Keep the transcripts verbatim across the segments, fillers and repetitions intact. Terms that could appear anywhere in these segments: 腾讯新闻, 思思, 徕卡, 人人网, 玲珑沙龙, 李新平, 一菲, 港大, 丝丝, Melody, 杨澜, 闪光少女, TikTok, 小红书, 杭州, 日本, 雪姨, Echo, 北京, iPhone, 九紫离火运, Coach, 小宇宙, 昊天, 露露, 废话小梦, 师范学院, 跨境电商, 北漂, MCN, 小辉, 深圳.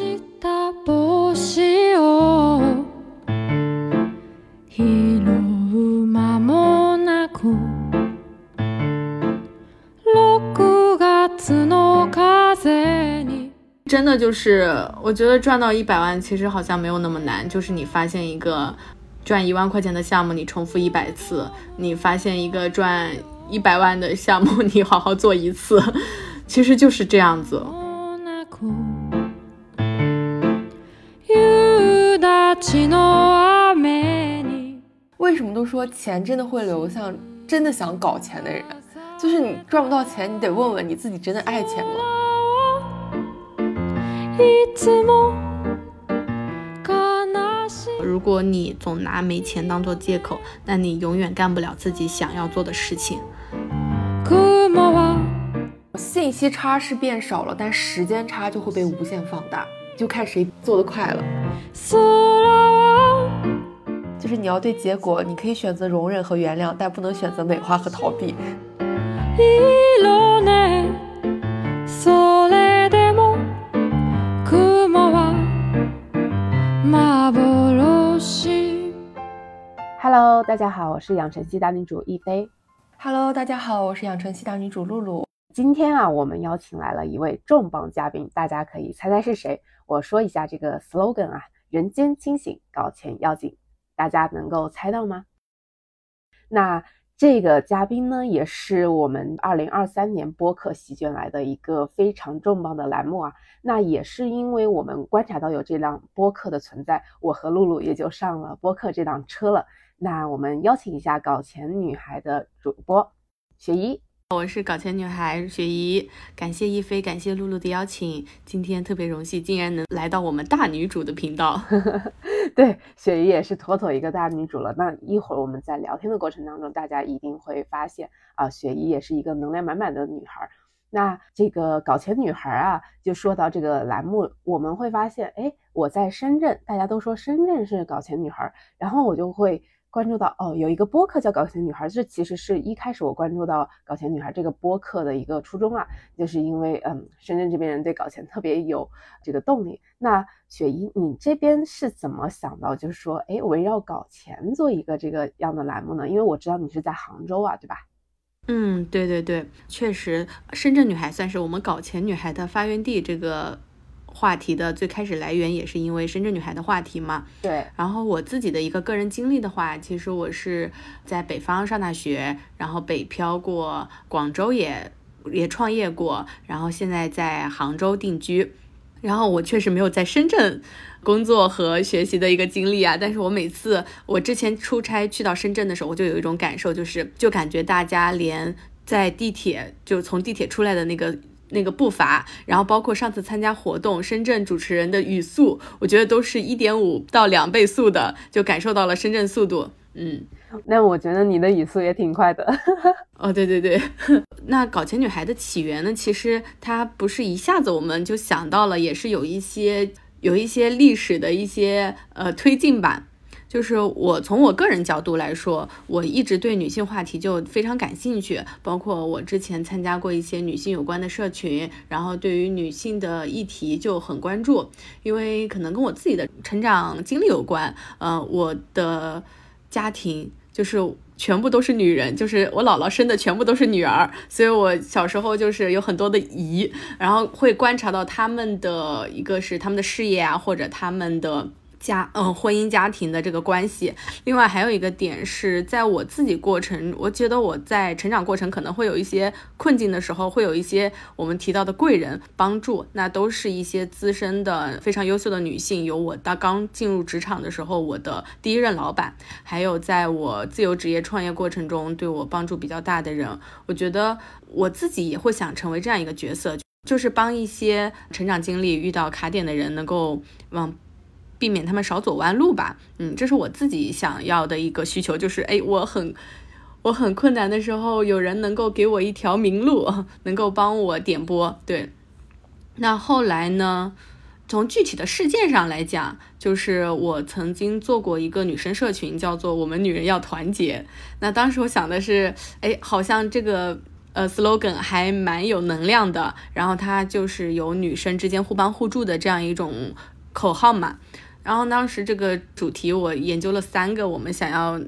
真的就是我觉得赚到一百万其实好像没有那么难，就是你发现一个赚一万块钱的项目你重复一百次，你发现一个赚一百万的项目你好好做一次，其实就是这样子。为什么都说钱真的会流向真的想搞钱的人，就是你赚不到钱你得问问你自己真的爱钱吗？如果你总拿没钱当做借口，那你永远干不了自己想要做的事情。信息差是变少了，但时间差就会被无限放大，就看谁做得快了。就是你要对结果，你可以选择容忍和原谅，但不能选择美化和逃避。Hello， 大家好，我是养成系大女主一菲。Hello， 大家好，我是养成系大女主露露。今天啊，我们邀请来了一位重磅嘉宾，大家可以猜猜是谁。我说一下这个 slogan 啊，人间清醒，搞钱要紧。大家能够猜到吗？那这个嘉宾呢，也是我们二零二三年播客席卷来的一个非常重磅的栏目啊。那也是因为我们观察到有这辆播客的存在，我和露露也就上了播客这辆车了。那我们邀请一下搞钱女孩的主播雪姨。我是搞钱女孩雪姨，感谢一菲，感谢露露的邀请，今天特别荣幸竟然能来到我们大女主的频道。对，雪姨也是妥妥一个大女主了。那一会儿我们在聊天的过程当中，大家一定会发现啊，雪姨也是一个能量满满的女孩。那这个搞钱女孩啊，就说到这个栏目，我们会发现，哎，我在深圳，大家都说深圳是搞钱女孩，然后我就会关注到哦，有一个播客叫搞钱女孩，这其实是一开始我关注到搞钱女孩这个播客的一个初衷啊，就是因为嗯，深圳这边人对搞钱特别有这个动力。那雪姨，你这边是怎么想到就是说，哎，围绕搞钱做一个这个样的栏目呢？因为我知道你是在杭州啊，对吧？嗯，对对对，确实，深圳女孩算是我们搞钱女孩的发源地，这个话题的最开始来源也是因为深圳女孩的话题嘛。对，然后我自己的一个个人经历的话，其实我是在北方上大学，然后北漂过，广州也也创业过，然后现在在杭州定居。然后我确实没有在深圳工作和学习的一个经历啊，但是我每次我之前出差去到深圳的时候，我就有一种感受，就是就感觉大家连在地铁就从地铁出来的那个那个步伐，然后包括上次参加活动深圳主持人的语速，我觉得都是 一点五到两倍速的，就感受到了深圳速度。嗯，那我觉得你的语速也挺快的。哦，对对对。那搞钱女孩的起源呢，其实它不是一下子我们就想到了，也是有一些有一些历史的一些呃推进吧。就是我从我个人角度来说，我一直对女性话题就非常感兴趣，包括我之前参加过一些女性有关的社群，然后对于女性的议题就很关注，因为可能跟我自己的成长经历有关。呃，我的家庭就是全部都是女人，就是我姥姥生的全部都是女儿，所以我小时候就是有很多的姨，然后会观察到她们的一个是她们的事业啊，或者她们的家嗯婚姻家庭的这个关系。另外还有一个点是在我自己过程，我觉得我在成长过程可能会有一些困境的时候，会有一些我们提到的贵人帮助，那都是一些资深的非常优秀的女性，有我到刚进入职场的时候我的第一任老板，还有在我自由职业创业过程中对我帮助比较大的人。我觉得我自己也会想成为这样一个角色，就是帮一些成长经历遇到卡点的人能够往避免他们少走弯路吧。嗯，这是我自己想要的一个需求，就是哎，我很我很困难的时候，有人能够给我一条明路，能够帮我点拨。对，那后来呢，从具体的事件上来讲，就是我曾经做过一个女生社群，叫做我们女人要团结。那当时我想的是，哎，好像这个呃 slogan 还蛮有能量的，然后它就是有女生之间互帮互助的这样一种口号嘛。然后当时这个主题我研究了三个我们想要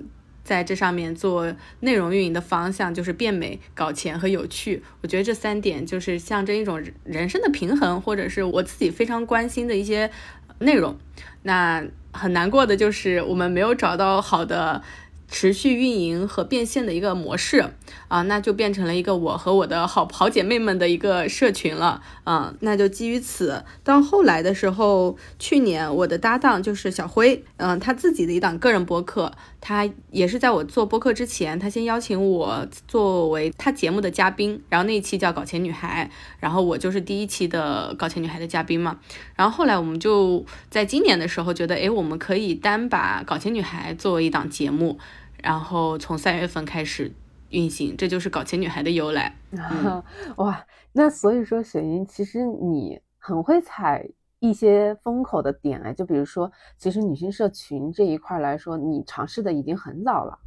在这上面做内容运营的方向，就是变美、搞钱和有趣。我觉得这三点就是象征一种人生的平衡，或者是我自己非常关心的一些内容。那很难过的就是我们没有找到好的持续运营和变现的一个模式啊，那就变成了一个我和我的好好姐妹们的一个社群了啊。那就基于此，到后来的时候，去年我的搭档就是小辉，嗯，他自己的一档个人播客，他也是在我做播客之前，他先邀请我作为他节目的嘉宾，然后那一期叫搞钱女孩，然后我就是第一期的搞钱女孩的嘉宾嘛。然后后来我们就在今年的时候觉得，哎，我们可以单把搞钱女孩作为一档节目，然后从三月份开始运行，这就是搞钱女孩的由来、嗯、哇，那所以说雪莹其实你很会踩一些风口的点、哎、就比如说其实女性社群这一块来说你尝试的已经很早了，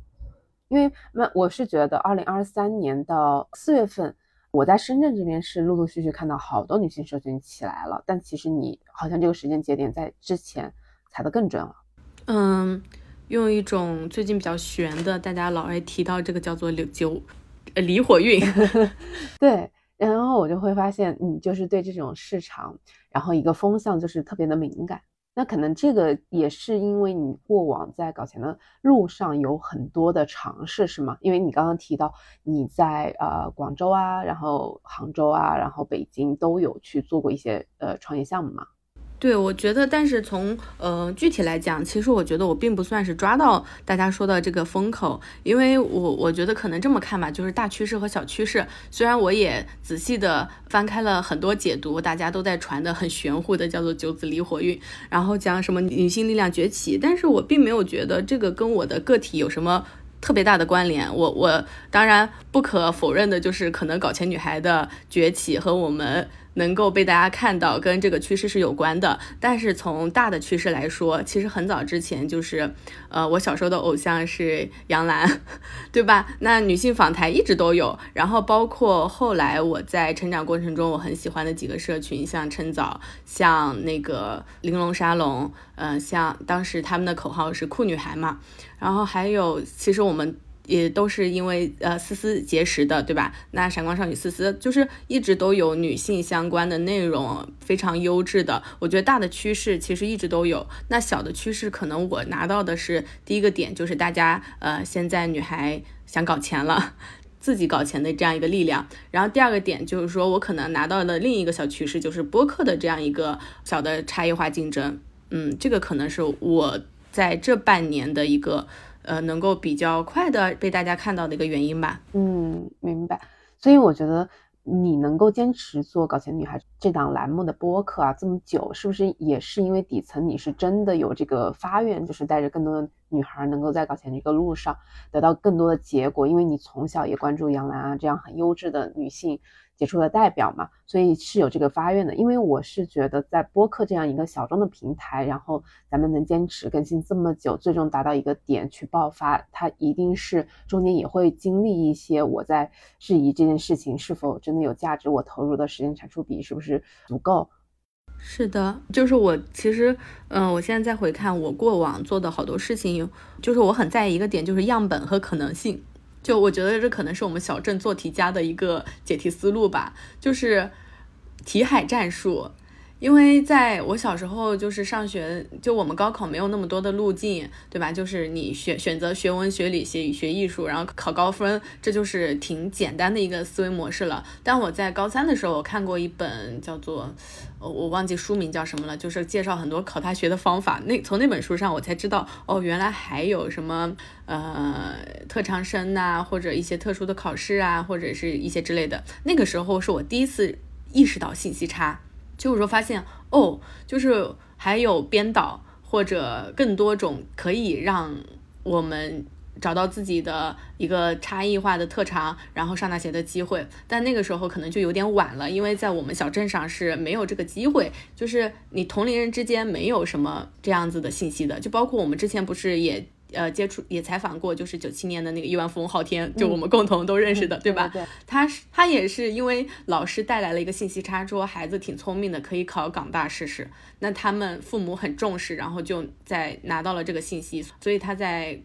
因为我是觉得二零二三年到四月份我在深圳这边是陆陆续续看到好多女性社群起来了，但其实你好像这个时间节点在之前踩得更准了。嗯，用一种最近比较悬的，大家老爱提到这个叫做“九离火运”，对。然后我就会发现，你就是对这种市场，然后一个风向就是特别的敏感。那可能这个也是因为你过往在搞钱的路上有很多的尝试，是吗？因为你刚刚提到你在呃广州啊，然后杭州啊，然后北京都有去做过一些呃创业项目嘛。对，我觉得，但是从呃具体来讲，其实我觉得我并不算是抓到大家说的这个风口，因为我我觉得可能这么看吧，就是大趋势和小趋势。虽然我也仔细的翻开了很多解读，大家都在传的很玄乎的叫做九紫离火运，然后讲什么女性力量崛起，但是我并没有觉得这个跟我的个体有什么特别大的关联。我我当然不可否认的就是可能搞钱女孩的崛起和我们能够被大家看到跟这个趋势是有关的，但是从大的趋势来说，其实很早之前就是呃，我小时候的偶像是杨澜，对吧？那女性访谈一直都有，然后包括后来我在成长过程中我很喜欢的几个社群，像趁早，像那个玲珑沙龙，呃，像当时他们的口号是酷女孩嘛，然后还有其实我们也都是因为呃丝丝结识的，对吧？那闪光少女丝丝就是一直都有女性相关的内容，非常优质的。我觉得大的趋势其实一直都有，那小的趋势可能我拿到的是第一个点，就是大家呃现在女孩想搞钱了，自己搞钱的这样一个力量。然后第二个点就是说我可能拿到了另一个小趋势，就是播客的这样一个小的差异化竞争。嗯，这个可能是我在这半年的一个呃，能够比较快的被大家看到的一个原因吧。嗯，明白。所以我觉得你能够坚持做搞钱女孩这档栏目的播客啊这么久，是不是也是因为底层你是真的有这个发愿，就是带着更多的女孩能够在搞钱这个路上得到更多的结果？因为你从小也关注杨澜啊这样很优质的女性杰出的代表嘛，所以是有这个发愿的。因为我是觉得在播客这样一个小众的平台，然后咱们能坚持更新这么久，最终达到一个点去爆发，它一定是中间也会经历一些我在质疑这件事情是否真的有价值，我投入的时间产出比是不是足够。是的，就是我其实嗯、呃，我现在再回看我过往做的好多事情，就是我很在意一个点，就是样本和可能性。就我觉得这可能是我们小镇做题家的一个解题思路吧，就是题海战术。因为在我小时候就是上学，就我们高考没有那么多的路径，对吧？就是你选选择学文学理学学艺术，然后考高分，这就是挺简单的一个思维模式了。但我在高三的时候我看过一本叫做我忘记书名叫什么了，就是介绍很多考大学的方法，那从那本书上我才知道哦，原来还有什么呃特长生啊，或者一些特殊的考试啊，或者是一些之类的。那个时候是我第一次意识到信息差，就是说发现哦，就是还有编导或者更多种可以让我们找到自己的一个差异化的特长，然后上大学的机会。但那个时候可能就有点晚了，因为在我们小镇上是没有这个机会，就是你同龄人之间没有什么这样子的信息的。就包括我们之前不是也呃接触也采访过，就是九七年的那个亿万富翁昊天，就我们共同都认识的，嗯、对吧？对对对他他也是因为老师带来了一个信息差，说孩子挺聪明的，可以考港大试试。那他们父母很重视，然后就在拿到了这个信息，所以他在。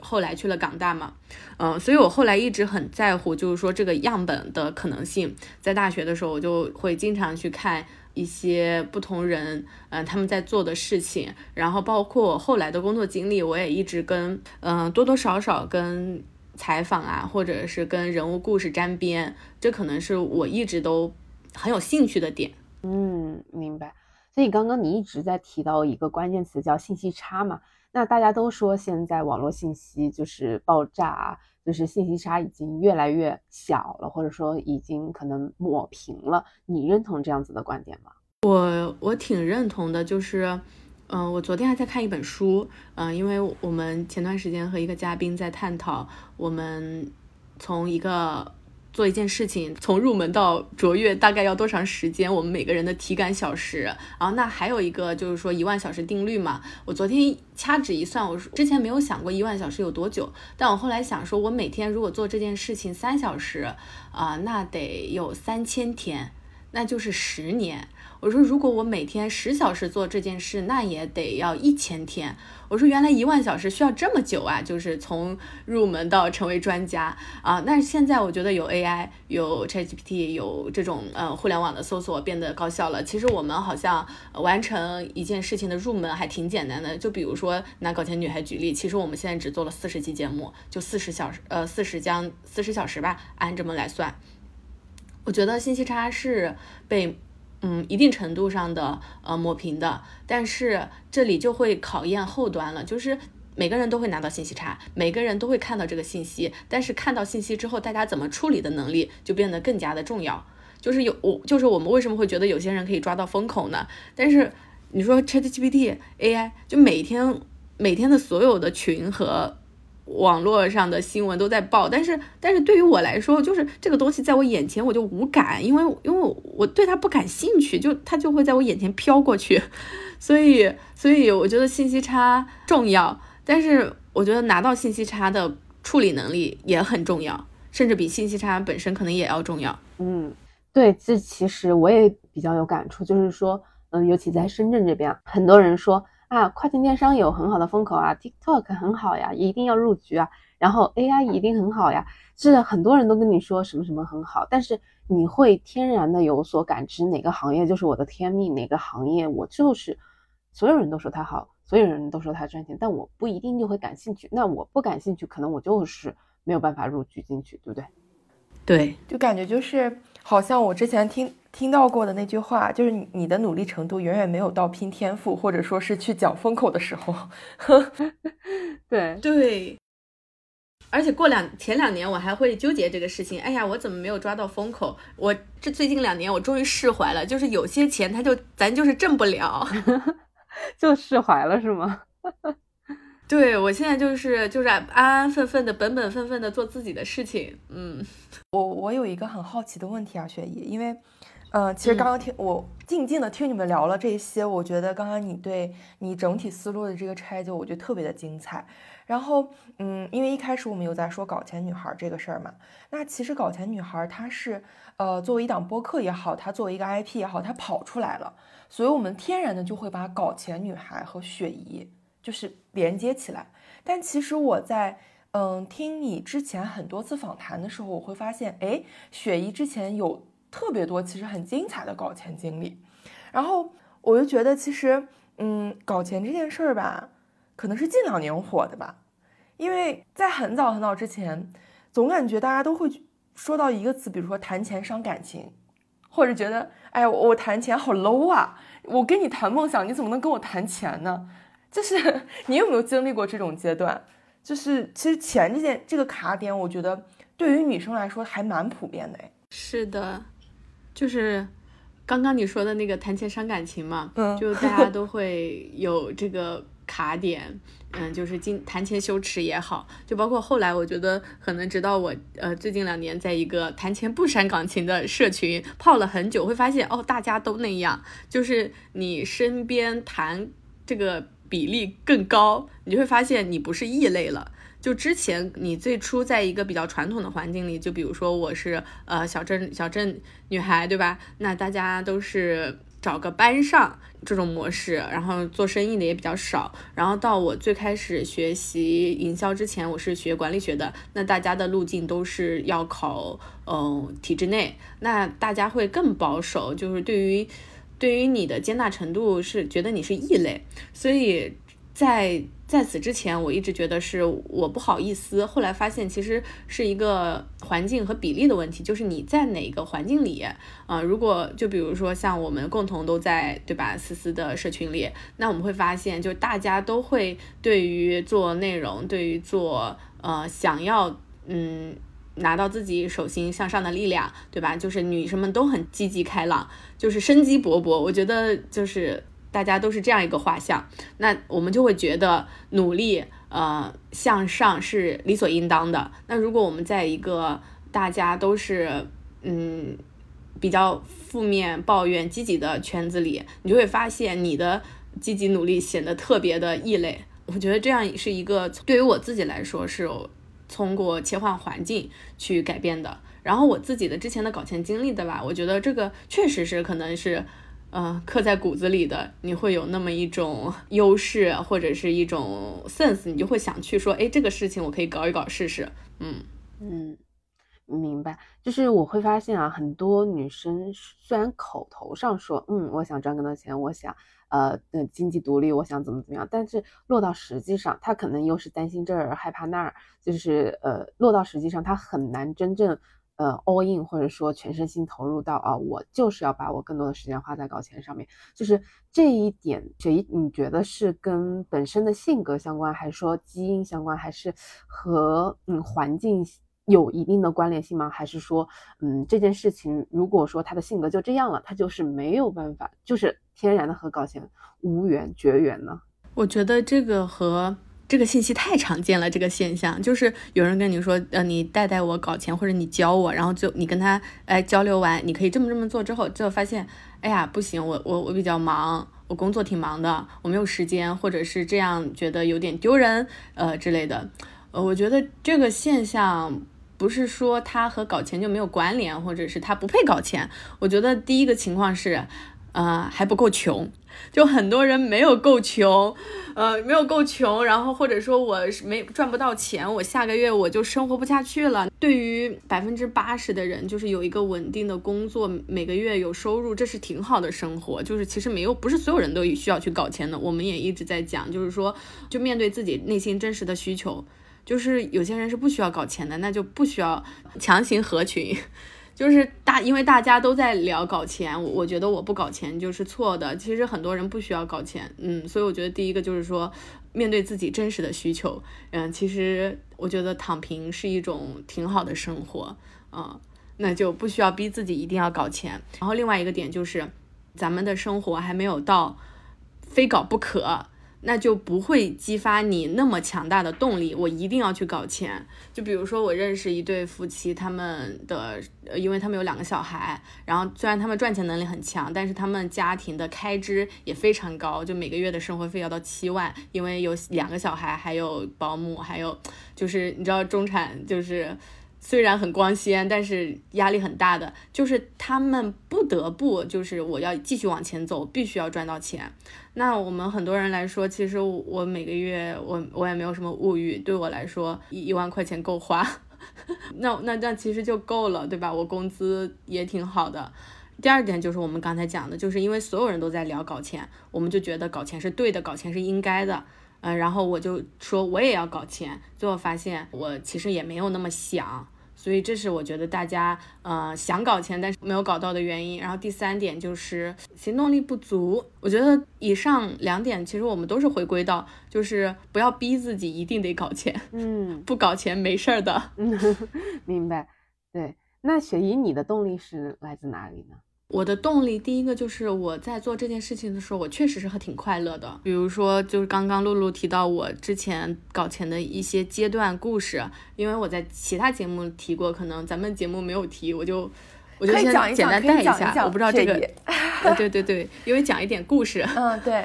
后来去了港大嘛，嗯、呃，所以我后来一直很在乎，就是说这个样本的可能性。在大学的时候，我就会经常去看一些不同人，嗯、呃，他们在做的事情，然后包括我后来的工作经历，我也一直跟，嗯、呃，多多少少跟采访啊，或者是跟人物故事沾边，这可能是我一直都很有兴趣的点。嗯，明白。所以刚刚你一直在提到一个关键词叫信息差嘛。那大家都说现在网络信息就是爆炸，就是信息差已经越来越小了，或者说已经可能抹平了，你认同这样子的观点吗？我我挺认同的，就是嗯、呃，我昨天还在看一本书，嗯、呃，因为我们前段时间和一个嘉宾在探讨我们从一个做一件事情从入门到卓越大概要多长时间，我们每个人的体感小时，然后那还有一个就是说一万小时定律嘛。我昨天掐指一算，我之前没有想过一万小时有多久，但我后来想说我每天如果做这件事情三小时啊、呃，那得有三千天，那就是十年。我说如果我每天十小时做这件事，那也得要一千天。我说原来一万小时需要这么久啊，就是从入门到成为专家啊。但是现在我觉得有 A I， 有 ChatGPT， 有这种呃互联网的搜索变得高效了。其实我们好像完成一件事情的入门还挺简单的。就比如说拿搞钱女孩举例，其实我们现在只做了四十期节目，就四十小时呃四十将四十小时吧，按这么来算。我觉得信息差是被。嗯，一定程度上的呃抹平的，但是这里就会考验后端了，就是每个人都会拿到信息差，每个人都会看到这个信息，但是看到信息之后，大家怎么处理的能力就变得更加的重要。就是有我，就是我们为什么会觉得有些人可以抓到风口呢？但是你说 ChatGPT、A I， 就每天每天的所有的群和。网络上的新闻都在报，但是但是对于我来说，就是这个东西在我眼前我就无感，因为因为我我对它不感兴趣，就它就会在我眼前飘过去，所以所以我觉得信息差重要，但是我觉得拿到信息差的处理能力也很重要，甚至比信息差本身可能也要重要。嗯，对，这其实我也比较有感触，就是说，嗯，尤其在深圳这边，很多人说。啊，跨境电商有很好的风口啊 ，TikTok 很好呀，一定要入局啊。然后 A I 一定很好呀，是很多人都跟你说什么什么很好，但是你会天然的有所感知，哪个行业就是我的天命，哪个行业我就是所有人都说它好，所有人都说它赚钱，但我不一定就会感兴趣。那我不感兴趣，可能我就是没有办法入局进去，对不对？对，就感觉就是好像我之前听。听到过的那句话就是你的努力程度远远没有到拼天赋或者说是去讲风口的时候。对对，而且过两前两年我还会纠结这个事情，哎呀我怎么没有抓到风口，我这最近两年我终于释怀了，就是有些钱他就咱就是挣不了。就释怀了是吗？对，我现在就是就是安安分分的本本分分的做自己的事情。嗯，我我有一个很好奇的问题啊雪姨，因为嗯、呃，其实刚刚听、嗯、我静静的听你们聊了这些，我觉得刚刚你对你整体思路的这个拆解，我觉得特别的精彩。然后，嗯，因为一开始我们有在说搞钱女孩这个事儿嘛，那其实搞钱女孩她是呃作为一档播客也好，她作为一个 I P 也好，她跑出来了，所以我们天然的就会把搞钱女孩和雪姨就是连接起来。但其实我在。嗯，听你之前很多次访谈的时候，我会发现，哎，雪姨之前有特别多其实很精彩的搞钱经历，然后我就觉得其实，嗯，搞钱这件事儿吧，可能是近两年火的吧，因为在很早很早之前，总感觉大家都会说到一个词，比如说谈钱伤感情，或者觉得，哎呀，我谈钱好 low 啊，我跟你谈梦想，你怎么能跟我谈钱呢？就是你有没有经历过这种阶段？就是其实钱这件这个卡点，我觉得对于女生来说还蛮普遍的。是的，就是刚刚你说的那个谈钱伤感情嘛，嗯，就大家都会有这个卡点，嗯，就是今谈钱羞耻也好，就包括后来我觉得可能直到我呃最近两年在一个谈钱不伤感情的社群泡了很久，会发现哦大家都那样，就是你身边谈这个。比例更高，你就会发现你不是异类了。就之前你最初在一个比较传统的环境里，就比如说我是呃小镇小镇女孩，对吧？那大家都是找个班上这种模式，然后做生意的也比较少。然后到我最开始学习营销之前，我是学管理学的，那大家的路径都是要考呃体制内，那大家会更保守，就是对于对于你的接纳程度是觉得你是异类，所以在在此之前我一直觉得是我不好意思，后来发现其实是一个环境和比例的问题，就是你在哪个环境里啊、呃、如果就比如说像我们共同都在对吧思思的社群里，那我们会发现就大家都会对于做内容，对于做呃想要嗯拿到自己手心向上的力量，对吧，就是女生们都很积极开朗，就是生机勃勃，我觉得就是大家都是这样一个画像，那我们就会觉得努力呃向上是理所应当的。那如果我们在一个大家都是嗯比较负面抱怨积极的圈子里，你就会发现你的积极努力显得特别的异类。我觉得这样是一个对于我自己来说是通过切换环境去改变的。然后我自己的之前的搞钱经历的吧，我觉得这个确实是可能是呃，刻在骨子里的，你会有那么一种优势或者是一种 sense， 你就会想去说，哎，这个事情我可以搞一搞试试。嗯嗯，明白。就是我会发现啊，很多女生虽然口头上说，嗯，我想赚更多钱，我想呃呃经济独立，我想怎么怎么样，但是落到实际上，她可能又是担心这儿害怕那儿，就是呃落到实际上，她很难真正。呃 all in 或者说全身心投入到啊，我就是要把我更多的时间花在搞钱上面，就是这一点，雪姨你觉得是跟本身的性格相关，还是说基因相关，还是和嗯环境有一定的关联性吗？还是说嗯这件事情如果说他的性格就这样了，他就是没有办法，就是天然的和搞钱无缘绝缘呢？我觉得这个和这个信息太常见了，这个现象就是有人跟你说，呃，你带带我搞钱，或者你教我，然后就你跟他哎交流完，你可以这么这么做之后，就发现，哎呀，不行，我我我比较忙，我工作挺忙的，我没有时间，或者是这样觉得有点丢人，呃之类的，呃，我觉得这个现象。不是说他和搞钱就没有关联，或者是他不配搞钱。我觉得第一个情况是，呃，还不够穷，就很多人没有够穷，呃，没有够穷，然后或者说我没赚不到钱，我下个月我就生活不下去了。对于百分之八十的人，就是有一个稳定的工作，每个月有收入，这是挺好的生活。就是其实没有，不是所有人都需要去搞钱的。我们也一直在讲，就是说，就面对自己内心真实的需求。就是有些人是不需要搞钱的，那就不需要强行合群。就是大，因为大家都在聊搞钱，我我觉得我不搞钱就是错的。其实很多人不需要搞钱，嗯，所以我觉得第一个就是说，面对自己真实的需求，嗯，其实我觉得躺平是一种挺好的生活，嗯，那就不需要逼自己一定要搞钱。然后另外一个点就是，咱们的生活还没有到非搞不可。那就不会激发你那么强大的动力，我一定要去搞钱。就比如说我认识一对夫妻，他们的因为他们有两个小孩，然后虽然他们赚钱能力很强，但是他们家庭的开支也非常高，就每个月的生活费要到七万，因为有两个小孩，还有保姆，还有就是你知道中产就是虽然很光鲜，但是压力很大的，就是他们不得不就是我要继续往前走，必须要赚到钱。那我们很多人来说，其实我每个月我我也没有什么物欲，对我来说一一万块钱够花，那那那其实就够了，对吧？我工资也挺好的。第二点就是我们刚才讲的，就是因为所有人都在聊搞钱，我们就觉得搞钱是对的，搞钱是应该的。嗯，然后我就说我也要搞钱，最后发现我其实也没有那么想。所以这是我觉得大家呃想搞钱但是没有搞到的原因。然后第三点就是行动力不足。我觉得以上两点其实我们都是回归到就是不要逼自己一定得搞钱，嗯，不搞钱没事儿的。嗯，明白。对，那雪姨你的动力是来自哪里呢？我的动力第一个就是我在做这件事情的时候我确实是挺快乐的，比如说就是刚刚露露提到我之前搞钱的一些阶段故事，因为我在其他节目提过，可能咱们节目没有提，我就我就先简单带一下，我不知道这个对对对对，因为讲一点故事，嗯，对，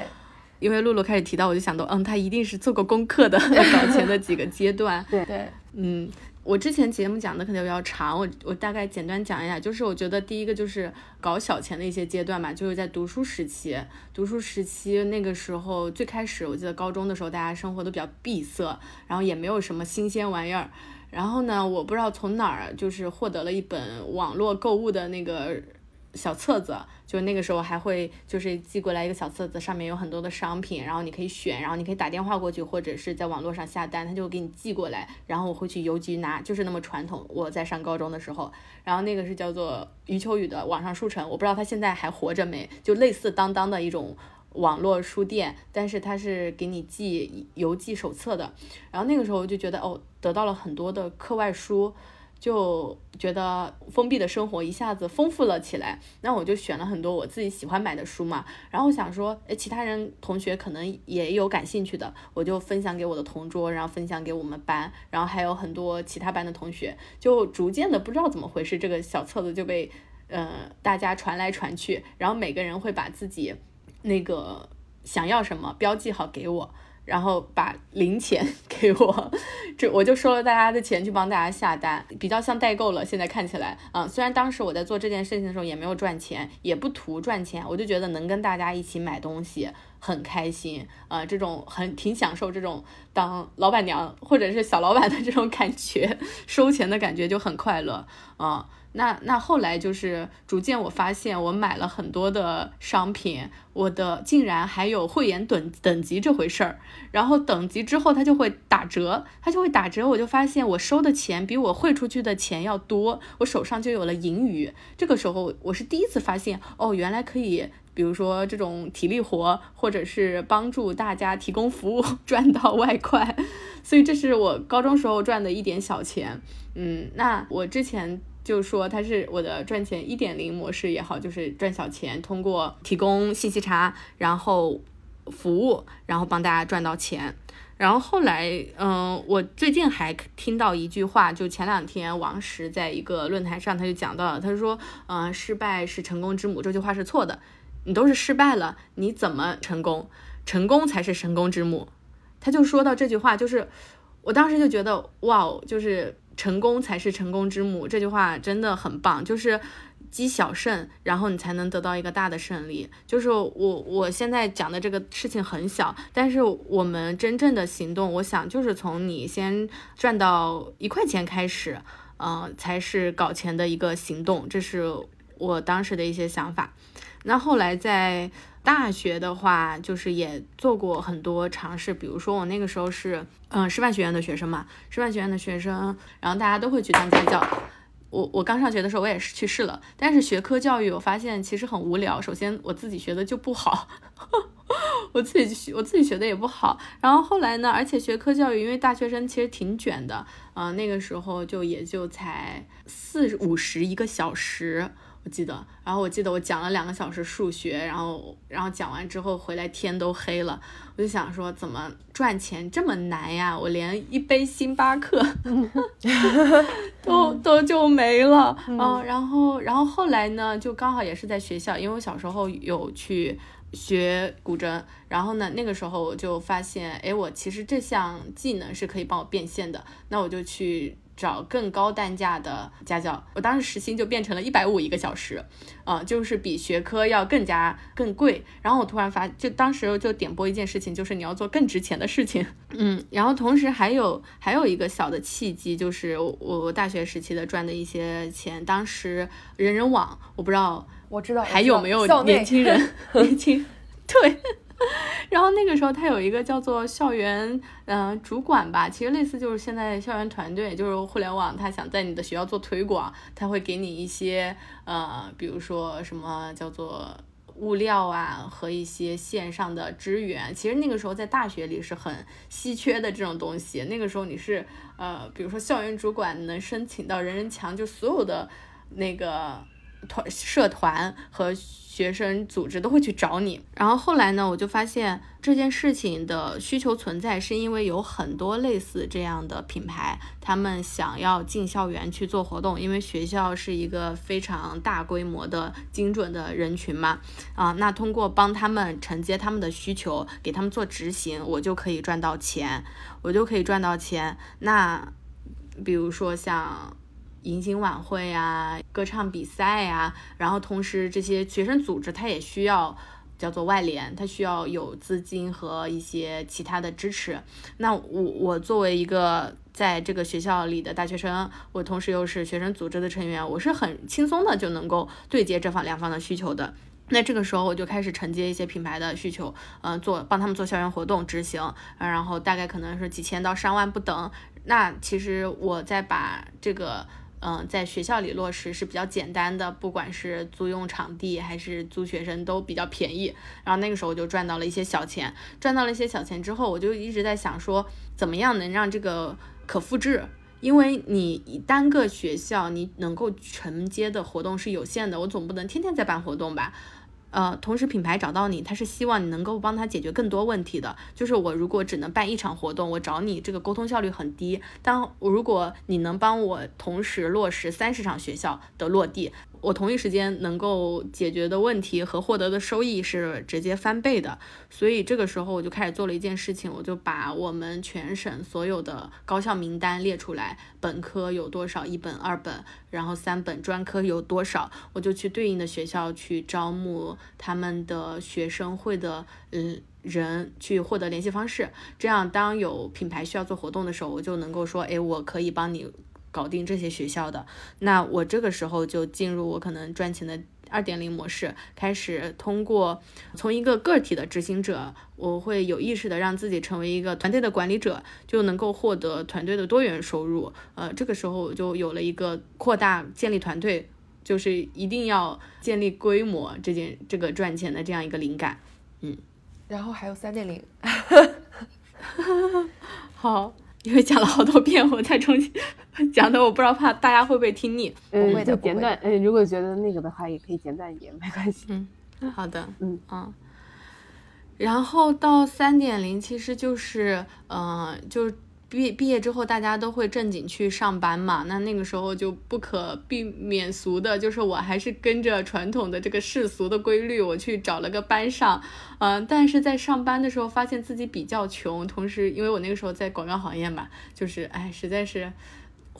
因为露露开始提到，我就想到，嗯，他一定是做过功课的，搞前的几个阶段。对对，嗯，我之前节目讲的可能比较长，我我大概简单讲一下，就是我觉得第一个就是搞小钱的一些阶段嘛，就是在读书时期，读书时期那个时候最开始，我记得高中的时候，大家生活都比较闭塞，然后也没有什么新鲜玩意儿。然后呢，我不知道从哪儿就是获得了一本网络购物的那个小册子，就那个时候还会就是寄过来一个小册子，上面有很多的商品，然后你可以选，然后你可以打电话过去或者是在网络上下单，他就给你寄过来，然后我会去邮局拿，就是那么传统。我在上高中的时候，然后那个是叫做余秋雨的网上书城，我不知道他现在还活着没，就类似当当的一种网络书店，但是它是给你寄邮寄手册的。然后那个时候我就觉得哦，得到了很多的课外书，就觉得封闭的生活一下子丰富了起来。那我就选了很多我自己喜欢买的书嘛，然后我想说诶，其他人同学可能也有感兴趣的，我就分享给我的同桌，然后分享给我们班，然后还有很多其他班的同学，就逐渐的不知道怎么回事，这个小册子就被呃大家传来传去，然后每个人会把自己那个想要什么标记好给我，然后把零钱给我，这我就收了大家的钱去帮大家下单，比较像代购了。现在看起来，嗯，虽然当时我在做这件事情的时候也没有赚钱，也不图赚钱，我就觉得能跟大家一起买东西很开心，呃，这种很挺享受这种当老板娘或者是小老板的这种感觉，收钱的感觉就很快乐，啊、嗯。那那后来就是逐渐我发现我买了很多的商品，我的竟然还有会员等等级这回事儿，然后等级之后它就会打折，它就会打折，我就发现我收的钱比我汇出去的钱要多，我手上就有了盈余。这个时候我是第一次发现哦，原来可以比如说这种体力活或者是帮助大家提供服务赚到外快，所以这是我高中时候赚的一点小钱。嗯，那我之前就说它是我的赚钱 一点零 模式也好，就是赚小钱，通过提供信息差，然后服务，然后帮大家赚到钱。然后后来嗯、呃，我最近还听到一句话，就前两天王石在一个论坛上他就讲到了，他说嗯、呃，失败是成功之母，这句话是错的，你都是失败了，你怎么成功？成功才是成功之母。他就说到这句话，就是我当时就觉得哇，就是成功才是成功之母，这句话真的很棒，就是积小胜，然后你才能得到一个大的胜利。就是我我现在讲的这个事情很小，但是我们真正的行动，我想就是从你先赚到一块钱开始，嗯、呃，才是搞钱的一个行动，这是我当时的一些想法。那后来在大学的话，就是也做过很多尝试，比如说我那个时候是嗯师范学院的学生嘛，师范学院的学生，然后大家都会去当家教。我我刚上学的时候我也是去试了，但是学科教育我发现其实很无聊，首先我自己学的就不好我自己学我自己学的也不好，然后后来呢，而且学科教育因为大学生其实挺卷的，嗯、呃、那个时候就也就才四五十一个小时我记得，然后我记得我讲了两个小时数学，然后然后讲完之后回来天都黑了，我就想说怎么赚钱这么难呀？我连一杯星巴克都都就没了、嗯啊、然后然后后来呢，就刚好也是在学校，因为我小时候有去学古筝，然后呢那个时候我就发现，哎，我其实这项技能是可以帮我变现的，那我就去找更高单价的家教，我当时时薪就变成了一百五一个小时，啊、呃，就是比学科要更加更贵。然后我突然发，就当时就点拨一件事情，就是你要做更值钱的事情，嗯。然后同时还有还有一个小的契机，就是我我大学时期的赚的一些钱，当时人人网，我不知道，我知道还有没有年轻人年轻对。然后那个时候他有一个叫做校园嗯、呃、主管吧，其实类似就是现在校园团队，就是互联网，他想在你的学校做推广，他会给你一些呃比如说什么叫做物料啊和一些线上的资源，其实那个时候在大学里是很稀缺的这种东西，那个时候你是呃比如说校园主管能申请到人人墙，就所有的那个团社团和学生组织都会去找你。然后后来呢，我就发现这件事情的需求存在是因为有很多类似这样的品牌，他们想要进校园去做活动，因为学校是一个非常大规模的精准的人群嘛，啊，那通过帮他们承接他们的需求，给他们做执行，我就可以赚到钱，我就可以赚到钱。那比如说像迎新晚会啊，歌唱比赛啊，然后同时这些学生组织它也需要叫做外联，它需要有资金和一些其他的支持。那我我作为一个在这个学校里的大学生，我同时又是学生组织的成员，我是很轻松的就能够对接这方两方的需求的。那这个时候我就开始承接一些品牌的需求，嗯、呃，做帮他们做校园活动执行、呃，然后大概可能是几千到上万不等。那其实我在把这个嗯，在学校里落实是比较简单的，不管是租用场地还是租学生都比较便宜。然后那个时候我就赚到了一些小钱，赚到了一些小钱之后，我就一直在想说，怎么样能让这个可复制？因为你单个学校你能够承接的活动是有限的，我总不能天天在办活动吧。呃，同时品牌找到你，他是希望你能够帮他解决更多问题的。就是我如果只能办一场活动，我找你这个沟通效率很低，但如果你能帮我同时落实三十场学校的落地，我同一时间能够解决的问题和获得的收益是直接翻倍的。所以这个时候我就开始做了一件事情，我就把我们全省所有的高校名单列出来，本科有多少，一本二本，然后三本专科有多少，我就去对应的学校去招募他们的学生会的嗯人去获得联系方式。这样当有品牌需要做活动的时候，我就能够说，哎，我可以帮你搞定这些学校的。那我这个时候就进入我可能赚钱的 二点零 模式，开始通过从一个个体的执行者，我会有意识的让自己成为一个团队的管理者，就能够获得团队的多元收入。呃，这个时候我就有了一个扩大建立团队，就是一定要建立规模这件这个赚钱的这样一个灵感。嗯，然后还有 三点零 好，因为讲了好多遍，我再重新讲的，我不知道怕大家会不会听腻。嗯，不会的，简短。嗯、呃，如果觉得那个的话，也可以简短一点，没关系。嗯，好的。嗯啊，然后到 三点零 其实就是，嗯、呃，就毕毕业之后，大家都会正经去上班嘛。那那个时候就不可避免俗的，就是我还是跟着传统的这个世俗的规律，我去找了个班上。嗯，但是在上班的时候发现自己比较穷，同时因为我那个时候在广告行业嘛，就是哎，实在是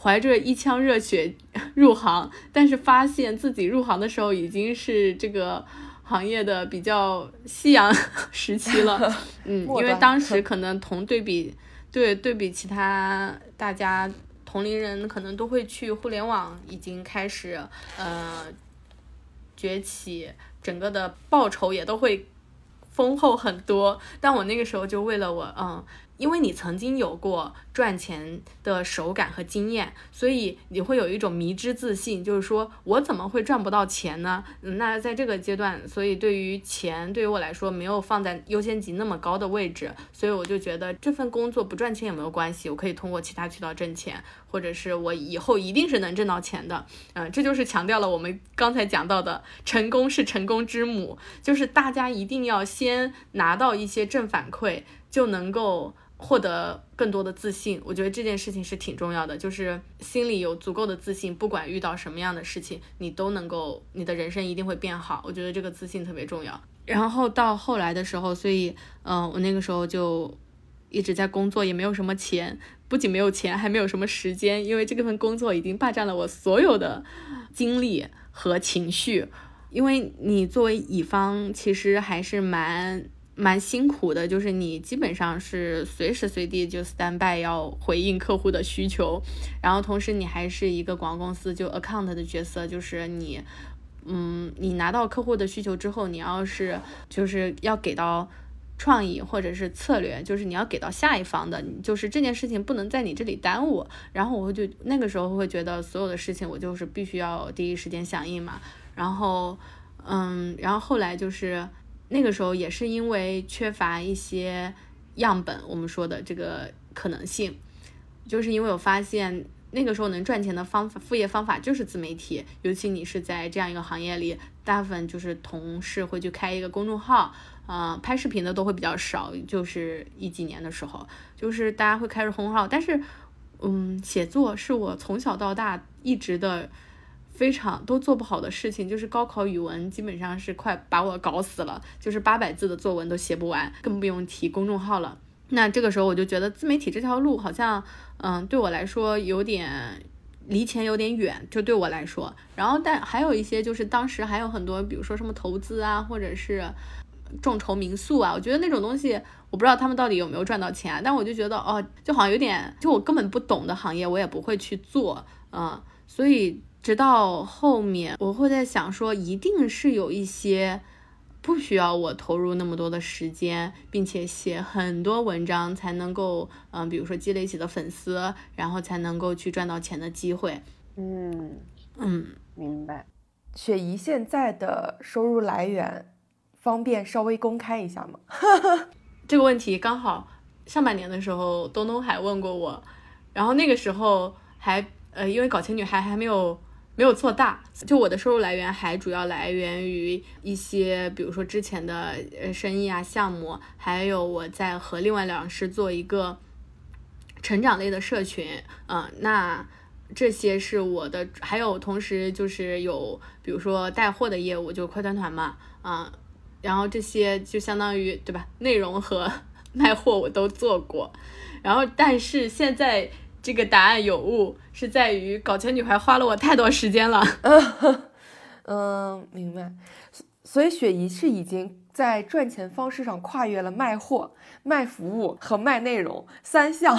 怀着一腔热血入行，但是发现自己入行的时候已经是这个行业的比较夕阳时期了。嗯，因为当时可能同对比对对比其他大家同龄人可能都会去互联网已经开始呃崛起，整个的报酬也都会丰厚很多，但我那个时候就为了我，嗯，因为你曾经有过赚钱的手感和经验，所以你会有一种迷之自信，就是说我怎么会赚不到钱呢？那在这个阶段，所以对于钱对于我来说没有放在优先级那么高的位置，所以我就觉得这份工作不赚钱也没有关系，我可以通过其他渠道挣钱，或者是我以后一定是能挣到钱的。嗯，这就是强调了我们刚才讲到的成功是成功之母，就是大家一定要先拿到一些正反馈，就能够获得更多的自信。我觉得这件事情是挺重要的，就是心里有足够的自信，不管遇到什么样的事情，你都能够，你的人生一定会变好。我觉得这个自信特别重要。然后到后来的时候，所以嗯、呃，我那个时候就一直在工作，也没有什么钱，不仅没有钱，还没有什么时间，因为这份工作已经霸占了我所有的精力和情绪。因为你作为乙方，其实还是蛮蛮辛苦的，就是你基本上是随时随地就 stand by 要回应客户的需求，然后同时你还是一个广告公司就 account 的角色，就是你嗯，你拿到客户的需求之后，你要是就是要给到创意或者是策略，就是你要给到下一方的，就是这件事情不能在你这里耽误。然后我就那个时候会觉得所有的事情我就是必须要第一时间响应嘛。然后嗯，然后后来就是那个时候也是因为缺乏一些样本，我们说的这个可能性，就是因为我发现那个时候能赚钱的方法，副业方法就是自媒体，尤其你是在这样一个行业里，大部分就是同事会去开一个公众号，呃，拍视频的都会比较少，就是一几年的时候，就是大家会开始公众号，但是，嗯，写作是我从小到大一直的非常都做不好的事情，就是高考语文基本上是快把我搞死了，就是八百字的作文都写不完，更不用提公众号了。那这个时候我就觉得自媒体这条路好像，嗯，对我来说有点离钱有点远，就对我来说。然后但还有一些就是当时还有很多，比如说什么投资啊，或者是众筹民宿啊，我觉得那种东西我不知道他们到底有没有赚到钱啊，但我就觉得哦，就好像有点就我根本不懂的行业我也不会去做，嗯，所以直到后面我会在想说，一定是有一些不需要我投入那么多的时间，并且写很多文章才能够嗯、呃，比如说积累起的粉丝，然后才能够去赚到钱的机会。嗯嗯，明白。雪姨现在的收入来源方便稍微公开一下吗？这个问题刚好上半年的时候东东还问过我，然后那个时候还呃，因为搞钱女孩还没有没有做大，就我的收入来源还主要来源于一些比如说之前的生意啊项目，还有我在和另外两师做一个成长类的社群，嗯、呃，那这些是我的，还有同时就是有比如说带货的业务，就是快团团嘛，嗯、呃，然后这些就相当于对吧，内容和卖货我都做过，然后但是现在这个答案有误，是在于搞钱女孩花了我太多时间了。嗯，明白。所以雪姨是已经在赚钱方式上跨越了卖货、卖服务和卖内容三项。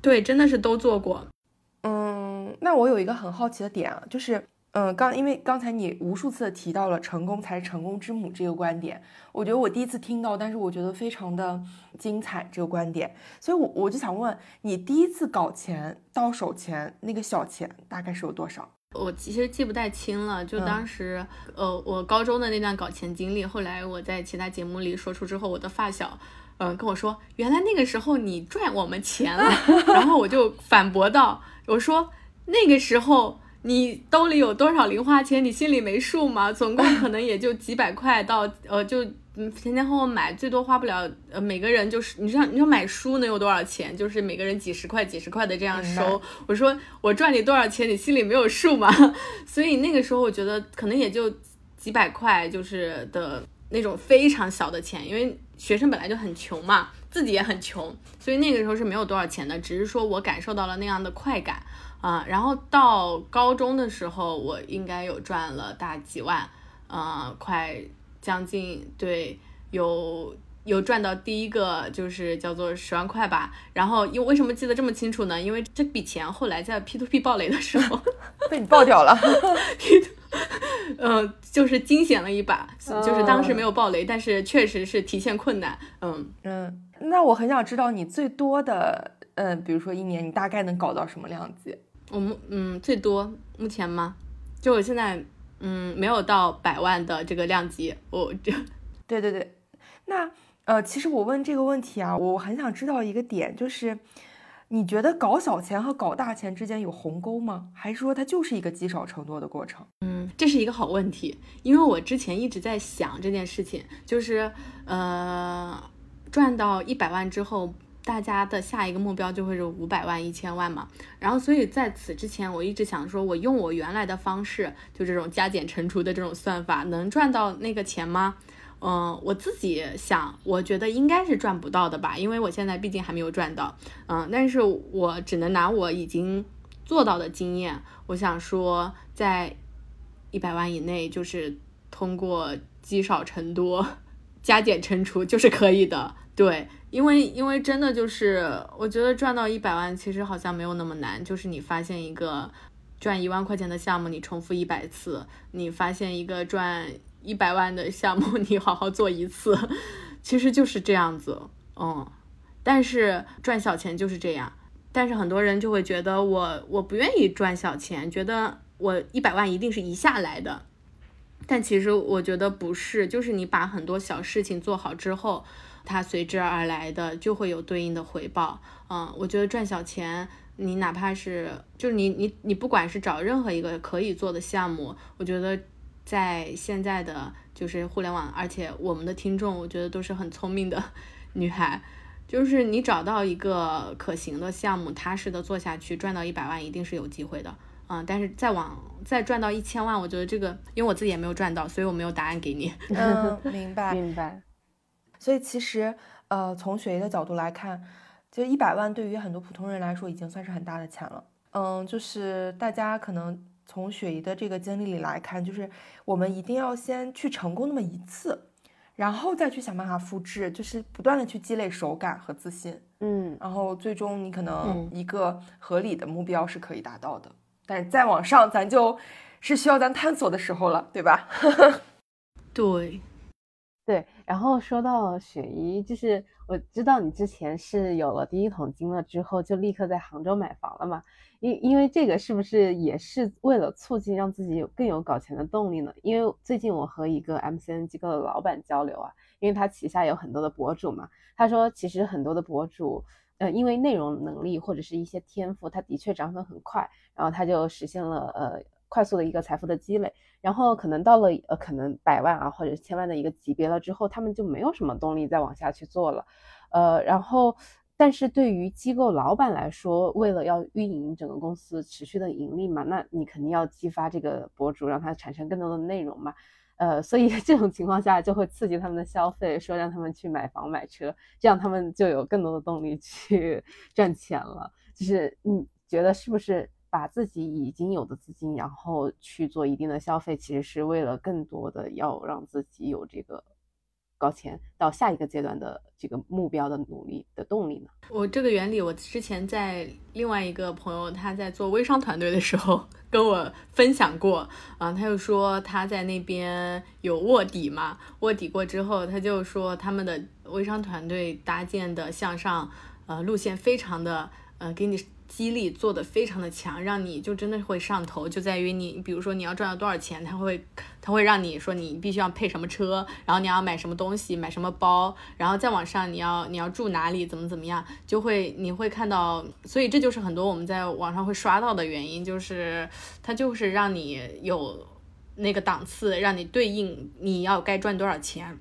对，真的是都做过。嗯，那我有一个很好奇的点啊，就是嗯，刚因为刚才你无数次提到了成功才是成功之母这个观点，我觉得我第一次听到，但是我觉得非常的精彩这个观点，所以我我就想问你，第一次搞钱到手钱那个小钱大概是有多少？我其实记不太清了，就当时、嗯、呃我高中的那段搞钱经历，后来我在其他节目里说出之后，我的发小嗯、呃、跟我说，原来那个时候你赚我们钱了，然后我就反驳道，我说那个时候。你兜里有多少零花钱你心里没数吗？总共可能也就几百块到呃就前前后后买最多花不了呃每个人就是你像你说买书能有多少钱，就是每个人几十块几十块的这样收，我说我赚你多少钱你心里没有数吗？所以那个时候我觉得可能也就几百块就是的那种非常小的钱，因为学生本来就很穷嘛，自己也很穷，所以那个时候是没有多少钱的，只是说我感受到了那样的快感啊、呃，然后到高中的时候，我应该有赚了大几万，呃，快将近对，有有赚到第一个就是叫做十万块吧。然后因为为什么记得这么清楚呢？因为这笔钱后来在 P to P 暴雷的时候被你爆掉了，嗯，就是惊险了一把，就是当时没有暴雷，但是确实是提现困难。嗯嗯，那我很想知道你最多的，嗯，比如说一年你大概能搞到什么量级？我们嗯最多目前吗？就我现在嗯没有到百万的这个量级，我这对对对。那呃，其实我问这个问题啊，我很想知道一个点，就是你觉得搞小钱和搞大钱之间有鸿沟吗？还是说它就是一个积少成多的过程？嗯，这是一个好问题，因为我之前一直在想这件事情，就是呃赚到一百万之后。大家的下一个目标就会是五百万、一千万嘛，然后所以在此之前，我一直想说，我用我原来的方式，就这种加减乘除的这种算法，能赚到那个钱吗？嗯，我自己想，我觉得应该是赚不到的吧，因为我现在毕竟还没有赚到，嗯，但是我只能拿我已经做到的经验，我想说，在一百万以内，就是通过积少成多、加减乘除，就是可以的，对。因为因为真的就是我觉得赚到一百万其实好像没有那么难，就是你发现一个赚一万块钱的项目你重复一百次，你发现一个赚一百万的项目你好好做一次，其实就是这样子。嗯，但是赚小钱就是这样，但是很多人就会觉得我我不愿意赚小钱，觉得我一百万一定是一下来的，但其实我觉得不是，就是你把很多小事情做好之后它随之而来的就会有对应的回报。嗯，我觉得赚小钱你哪怕是就是你你你不管是找任何一个可以做的项目，我觉得在现在的就是互联网，而且我们的听众我觉得都是很聪明的女孩，就是你找到一个可行的项目踏实的做下去，赚到一百万一定是有机会的。嗯，但是再往再赚到一千万我觉得这个因为我自己也没有赚到，所以我没有答案给你。嗯，明白明白。所以其实呃，从学习的角度来看，就一百万对于很多普通人来说已经算是很大的钱了。嗯，就是大家可能从雪姨的这个经历里来看，就是我们一定要先去成功那么一次，然后再去想办法复制，就是不断的去积累手感和自信。嗯，然后最终你可能一个合理的目标是可以达到的，嗯，但是再往上咱就是需要咱探索的时候了，对吧？对对。然后说到雪姨，就是我知道你之前是有了第一桶金了之后就立刻在杭州买房了嘛，因因为这个是不是也是为了促进让自己有更有搞钱的动力呢？因为最近我和一个 M C N 机构的老板交流啊，因为他旗下有很多的博主嘛，他说其实很多的博主呃，因为内容能力或者是一些天赋，他的确涨粉很快，然后他就实现了呃快速的一个财富的积累，然后可能到了呃可能百万啊或者千万的一个级别了之后，他们就没有什么动力再往下去做了，呃，然后但是对于机构老板来说，为了要运营整个公司持续的盈利嘛，那你肯定要激发这个博主，让他产生更多的内容嘛，呃，所以这种情况下就会刺激他们的消费，说让他们去买房买车，这样他们就有更多的动力去赚钱了。就是你觉得是不是？把自己已经有的资金然后去做一定的消费，其实是为了更多的要让自己有这个搞钱到下一个阶段的这个目标的努力的动力呢？我这个原理我之前在另外一个朋友他在做微商团队的时候跟我分享过啊，他就说他在那边有卧底嘛，卧底过之后他就说他们的微商团队搭建的向上呃路线非常的呃给你激励做得非常的强，让你就真的会上头，就在于你比如说你要赚到多少钱，他会他会让你说你必须要配什么车，然后你要买什么东西买什么包，然后再往上你要你要住哪里怎么怎么样，就会你会看到。所以这就是很多我们在网上会刷到的原因，就是它就是让你有那个档次，让你对应你要该赚多少钱。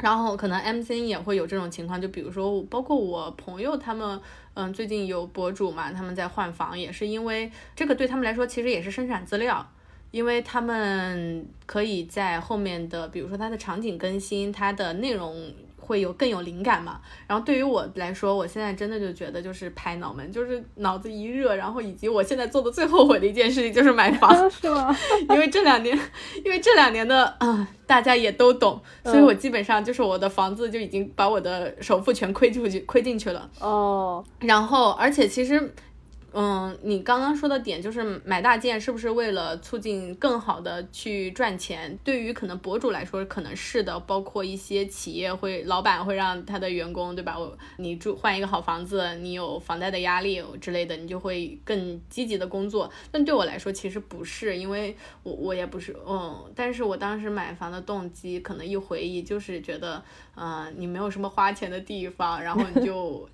然后可能 M C N 也会有这种情况，就比如说包括我朋友他们嗯，最近有博主嘛，他们在换房，也是因为这个对他们来说其实也是生产资料，因为他们可以在后面的比如说他的场景更新，他的内容会有更有灵感嘛。然后对于我来说，我现在真的就觉得就是拍脑门，就是脑子一热，然后以及我现在做的最后悔的一件事情就是买房，是吗？因为这两年，因为这两年的、呃、大家也都懂，所以我基本上就是我的房子就已经把我的首付全亏出去亏进去了。哦，然后而且其实嗯，你刚刚说的点就是买大件是不是为了促进更好的去赚钱，对于可能博主来说可能是的，包括一些企业会老板会让他的员工对吧，我你住换一个好房子，你有房贷的压力之类的，你就会更积极的工作。但对我来说其实不是，因为我我也不是嗯，但是我当时买房的动机可能一回忆就是觉得嗯、呃，你没有什么花钱的地方，然后你就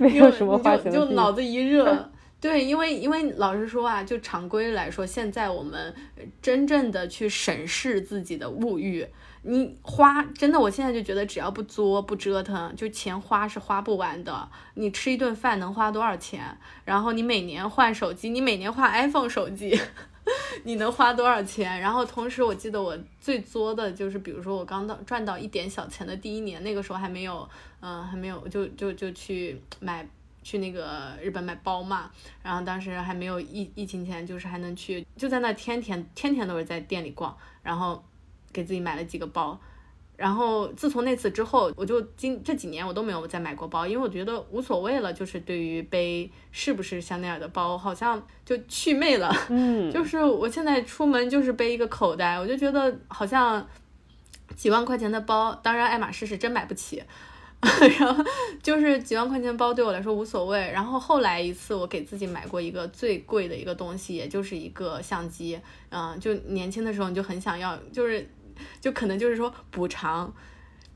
没有什么花钱的地方就脑子一热对，因为因为老实说啊，就常规来说，现在我们真正的去审视自己的物欲，你花真的，我现在就觉得只要不作不折腾，就钱花是花不完的。你吃一顿饭能花多少钱？然后你每年换手机，你每年换 iPhone 手机，你能花多少钱？然后同时，我记得我最作的就是，比如说我刚到赚到一点小钱的第一年，那个时候还没有，嗯、呃，还没有，就就就去买。去那个日本买包嘛，然后当时还没有疫疫情前，就是还能去，就在那天天天天都是在店里逛，然后给自己买了几个包。然后自从那次之后，我就今这几年我都没有再买过包，因为我觉得无所谓了，就是对于背是不是香奈儿的包好像就去魅了。嗯，就是我现在出门就是背一个口袋，我就觉得好像几万块钱的包，当然爱马仕是真买不起然后就是几万块钱包对我来说无所谓。然后后来一次我给自己买过一个最贵的一个东西，也就是一个相机。嗯、呃，就年轻的时候你就很想要，就是就可能就是说补偿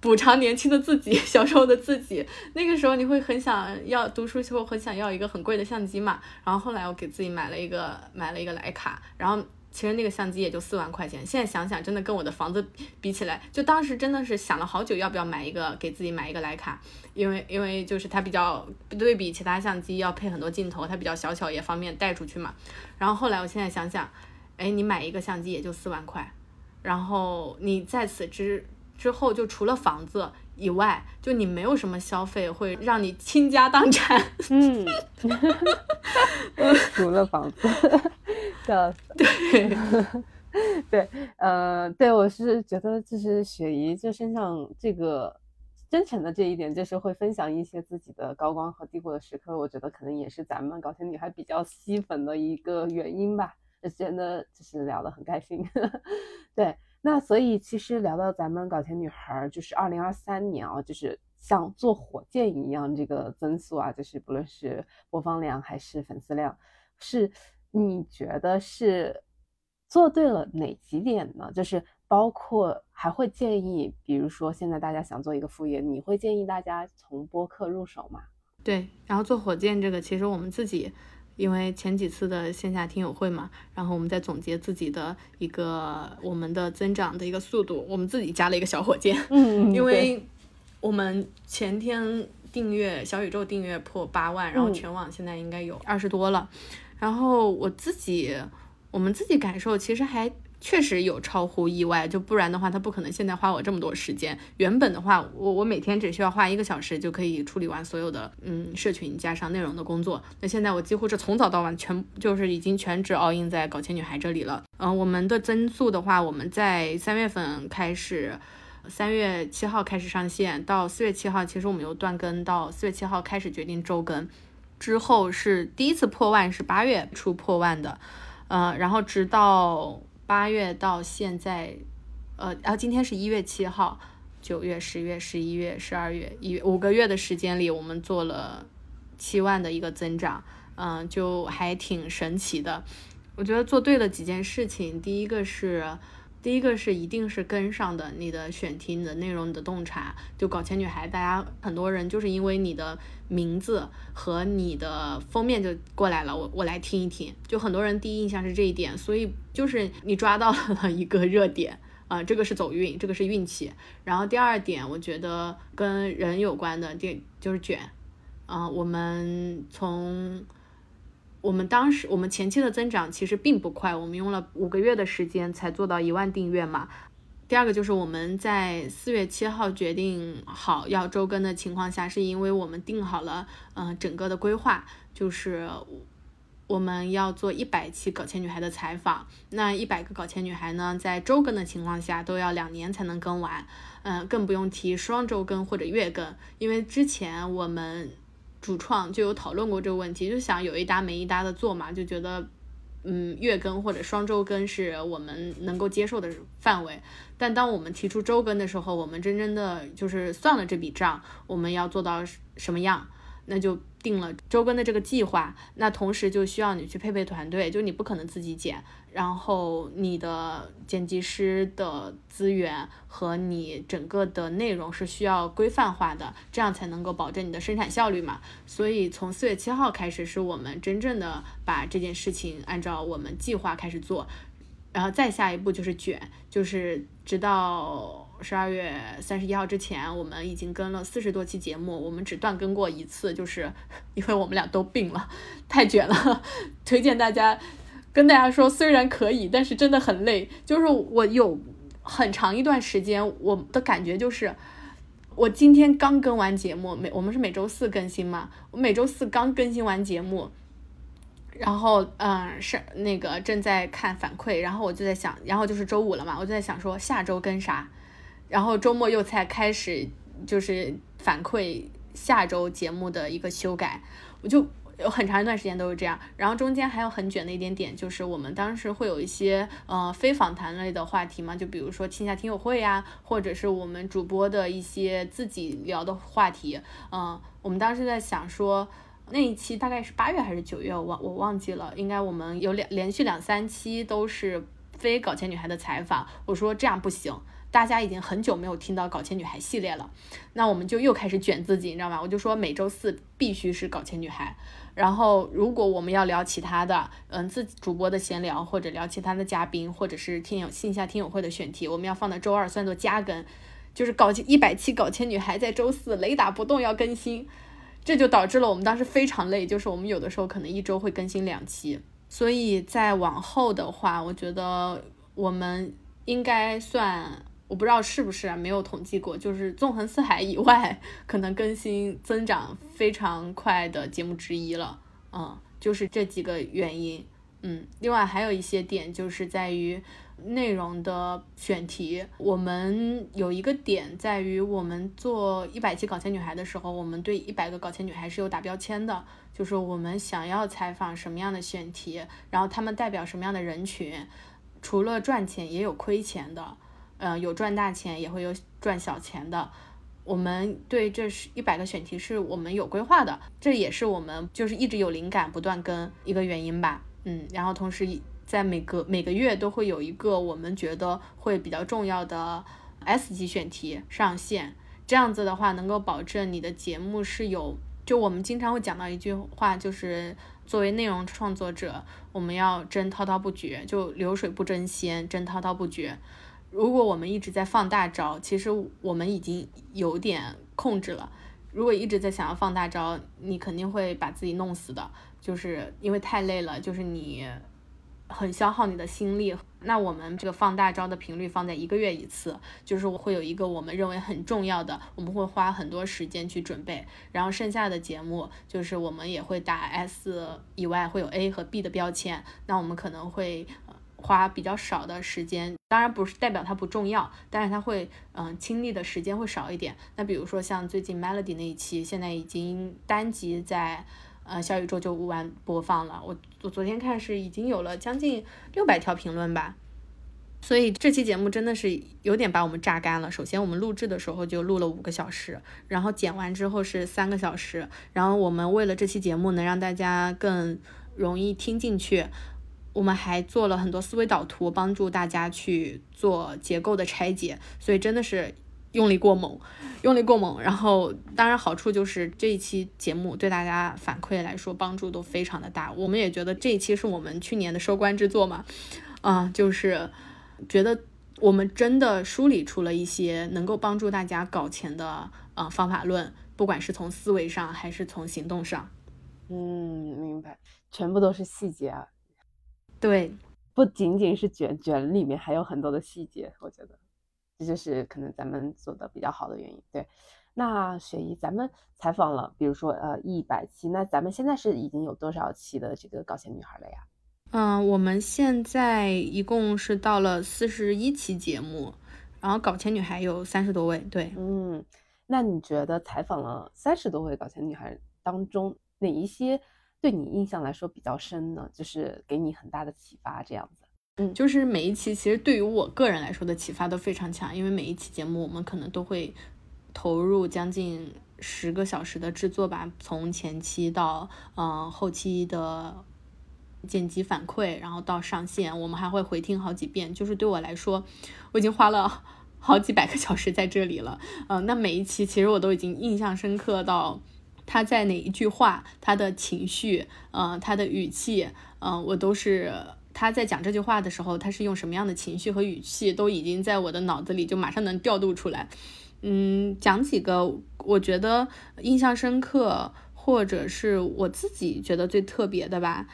补偿年轻的自己，小时候的自己。那个时候你会很想要读书，后很想要一个很贵的相机嘛。然后后来我给自己买了一个买了一个徕卡，然后其实那个相机也就四万块钱。现在想想，真的跟我的房子比起来，就当时真的是想了好久，要不要买一个给自己买一个徕卡，因为因为就是它比较对比其他相机要配很多镜头，它比较小巧也方便带出去嘛。然后后来我现在想想，哎，你买一个相机也就四万块，然后你在此之。之后就除了房子以外，就你没有什么消费会让你倾家荡产。嗯，除了房子，笑死。对，对，呃，对，我是觉得就是雪姨就身上这个真诚的这一点，就是会分享一些自己的高光和低谷的时刻。我觉得可能也是咱们搞笑女孩比较吸粉的一个原因吧。真的就是聊得很开心。对。那所以其实聊到咱们搞钱女孩，就是二零二三年啊，就是像做火箭一样，这个增速啊，就是不论是播放量还是粉丝量，是你觉得是做对了哪几点呢？就是包括还会建议，比如说现在大家想做一个副业，你会建议大家从播客入手吗？对，然后做火箭这个，其实我们自己。因为前几次的线下听友会嘛，然后我们再总结自己的一个我们的增长的一个速度，我们自己加了一个小火箭。嗯，因为我们前天订阅小宇宙订阅破八万，然后全网现在应该有二十多了。嗯，然后我自己我们自己感受其实还确实有超乎意外，就不然的话他不可能现在花我这么多时间。原本的话我我每天只需要花一个小时就可以处理完所有的嗯社群加上内容的工作，那现在我几乎是从早到晚全就是已经全职 all in 在搞钱女孩这里了。嗯、呃，我们的增速的话，我们在三月份开始，三月七号开始上线，到四月七号其实我们又断更，到四月七号开始决定周更，之后是第一次破万是八月初破万的，呃，然后直到八月到现在，呃，然后今天是一月七号，九月、十月、十一月、十二月，一五个月的时间里，我们做了七万的一个增长，嗯、呃，就还挺神奇的。我觉得做对了几件事情，第一个是，第一个是一定是跟上的你的选题、你的内容、你的洞察。就搞钱女孩，大家很多人就是因为你的名字和你的封面就过来了，我我来听一听。就很多人第一印象是这一点，所以。就是你抓到了一个热点啊、呃，这个是走运，这个是运气。然后第二点，我觉得跟人有关的，这就是卷啊、呃。我们从我们当时我们前期的增长其实并不快，我们用了五个月的时间才做到一万订阅嘛。第二个就是我们在四月七号决定好要周更的情况下，是因为我们定好了嗯、呃、整个的规划，就是。我们要做一百期搞钱女孩的采访，那一百个搞钱女孩呢，在周更的情况下都要两年才能更完，嗯、呃，更不用提双周更或者月更，因为之前我们主创就有讨论过这个问题，就想有一搭没一搭的做嘛，就觉得嗯，月更或者双周更是我们能够接受的范围，但当我们提出周更的时候，我们真正的就是算了这笔账，我们要做到什么样，那就。定了周更的这个计划，那同时就需要你去配备团队，就你不可能自己剪，然后你的剪辑师的资源和你整个的内容是需要规范化的，这样才能够保证你的生产效率嘛。所以从四月七号开始，是我们真正的把这件事情按照我们计划开始做，然后再下一步就是卷，就是直到十二月三十一号之前，我们已经跟了四十多期节目，我们只断更过一次，就是因为我们俩都病了，太卷了。推荐大家，跟大家说，虽然可以，但是真的很累。就是我有很长一段时间，我的感觉就是，我今天刚更完节目，每我们是每周四更新嘛，我每周四刚更新完节目。然后嗯、呃、是那个正在看反馈，然后我就在想，然后就是周五了嘛，我就在想说下周更啥。然后周末又才开始就是反馈下周节目的一个修改，我就有很长一段时间都是这样。然后中间还有很卷的一点点，就是我们当时会有一些呃非访谈类的话题嘛，就比如说线下听友会呀、啊，或者是我们主播的一些自己聊的话题。嗯、呃，我们当时在想说那一期大概是八月还是九月，我忘我忘记了，应该我们有两连续两三期都是非搞钱女孩的采访。我说这样不行。大家已经很久没有听到搞钱女孩系列了，那我们就又开始卷自己，你知道吗？我就说每周四必须是搞钱女孩，然后如果我们要聊其他的，嗯，自己主播的闲聊，或者聊其他的嘉宾，或者是听友线下听友会的选题，我们要放到周二算作加更，就是搞一百期搞钱女孩在周四雷打不动要更新，这就导致了我们当时非常累，就是我们有的时候可能一周会更新两期。所以再往后的话，我觉得我们应该算，我不知道是不是啊，没有统计过，就是纵横四海以外可能更新增长非常快的节目之一了。嗯，就是这几个原因。嗯，另外还有一些点就是在于内容的选题，我们有一个点在于我们做一百期搞钱女孩的时候，我们对一百个搞钱女孩是有打标签的，就是我们想要采访什么样的选题，然后他们代表什么样的人群，除了赚钱也有亏钱的，呃，有赚大钱也会有赚小钱的。我们对这一百个选题是我们有规划的，这也是我们就是一直有灵感不断跟一个原因吧。嗯，然后同时在每个每个月都会有一个我们觉得会比较重要的 S 级选题上线，这样子的话能够保证你的节目是有，就我们经常会讲到一句话，就是作为内容创作者，我们要争滔滔不绝，就流水不争先，争滔滔不绝。如果我们一直在放大招，其实我们已经有点控制了，如果一直在想要放大招，你肯定会把自己弄死的，就是因为太累了，就是你很消耗你的心力。那我们这个放大招的频率放在一个月一次，就是我会有一个我们认为很重要的，我们会花很多时间去准备，然后剩下的节目就是我们也会打 S 以外会有 A 和 B 的标签，那我们可能会花比较少的时间，当然不是代表它不重要，但是它会嗯经历的时间会少一点。那比如说像最近 Melody 那一期，现在已经单集在呃，小宇宙就五万播放了，我我昨天看是已经有了将近六百条评论吧，所以这期节目真的是有点把我们榨干了。首先我们录制的时候就录了五个小时，然后剪完之后是三个小时，然后我们为了这期节目能让大家更容易听进去，我们还做了很多思维导图，帮助大家去做结构的拆解，所以真的是用力过猛，用力过猛，然后当然好处就是这一期节目对大家反馈来说帮助都非常的大，我们也觉得这一期是我们去年的收官之作嘛，啊、呃，就是觉得我们真的梳理出了一些能够帮助大家搞钱的呃方法论，不管是从思维上还是从行动上。嗯，明白，全部都是细节啊。对，不仅仅是卷卷里面还有很多的细节，我觉得。这就是可能咱们做的比较好的原因。对，那雪姨，咱们采访了，比如说呃一百期，那咱们现在是已经有多少期的这个搞钱女孩了呀？嗯，我们现在一共是到了四十一期节目，然后搞钱女孩有三十多位。对，嗯，那你觉得采访了三十多位搞钱女孩当中，哪一些对你印象来说比较深呢？就是给你很大的启发这样子。嗯，就是每一期其实对于我个人来说的启发都非常强，因为每一期节目我们可能都会投入将近十个小时的制作吧，从前期到呃后期的剪辑反馈，然后到上线，我们还会回听好几遍，就是对我来说我已经花了好几百个小时在这里了。呃，那每一期其实我都已经印象深刻到他在哪一句话，他的情绪，呃，他的语气，呃，我都是他在讲这句话的时候，他是用什么样的情绪和语气，都已经在我的脑子里就马上能调度出来。嗯，讲几个我觉得印象深刻，或者是我自己觉得最特别的吧。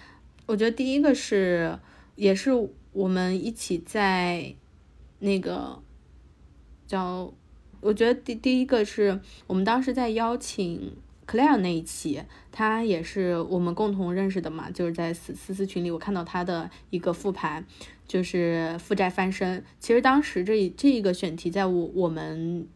我觉得第一个是，也是我们一起在那个叫，我觉得第第一个是我们当时在邀请Claire 那一期，他也是我们共同认识的嘛，就是在私私群里我看到他的一个复盘，就是负债翻身。其实当时这这一个选题在我我们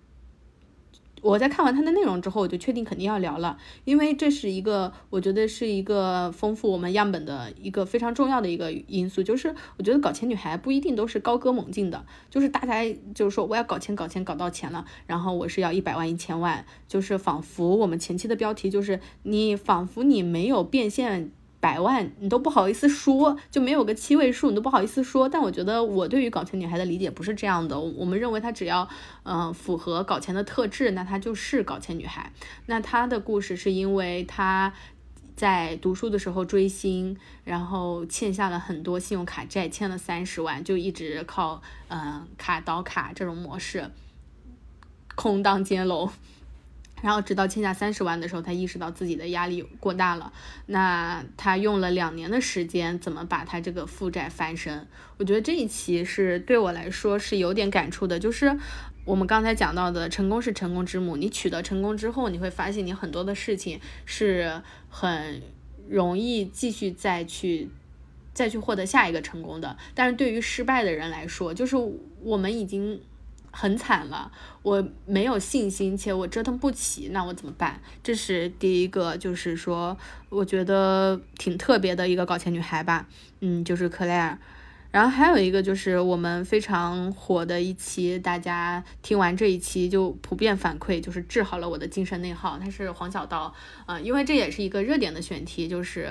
我在看完他的内容之后，我就确定肯定要聊了，因为这是一个我觉得是一个丰富我们样本的一个非常重要的一个因素，就是我觉得搞钱女孩不一定都是高歌猛进的，就是大家就是说我要搞钱搞钱搞到钱了，然后我是要一百万一千万，就是仿佛我们前期的标题就是你仿佛你没有变现百万你都不好意思说，就没有个七位数你都不好意思说。但我觉得我对于搞钱女孩的理解不是这样的，我们认为她只要嗯、呃、符合搞钱的特质，那她就是搞钱女孩。那她的故事是因为她在读书的时候追星，然后欠下了很多信用卡债，欠了三十万，就一直靠嗯、呃、卡倒卡这种模式空当接楼，然后直到欠下三十万的时候，他意识到自己的压力过大了。那他用了两年的时间，怎么把他这个负债翻身？我觉得这一期是对我来说是有点感触的，就是我们刚才讲到的，成功是成功之母。你取得成功之后，你会发现你很多的事情是很容易继续再去再去获得下一个成功的。但是对于失败的人来说，就是我们已经很惨了，我没有信心，且我折腾不起，那我怎么办？这是第一个，就是说我觉得挺特别的一个搞钱女孩吧，嗯，就是Claire。然后还有一个就是我们非常火的一期，大家听完这一期就普遍反馈就是治好了我的精神内耗，它是黄小刀啊、呃，因为这也是一个热点的选题，就是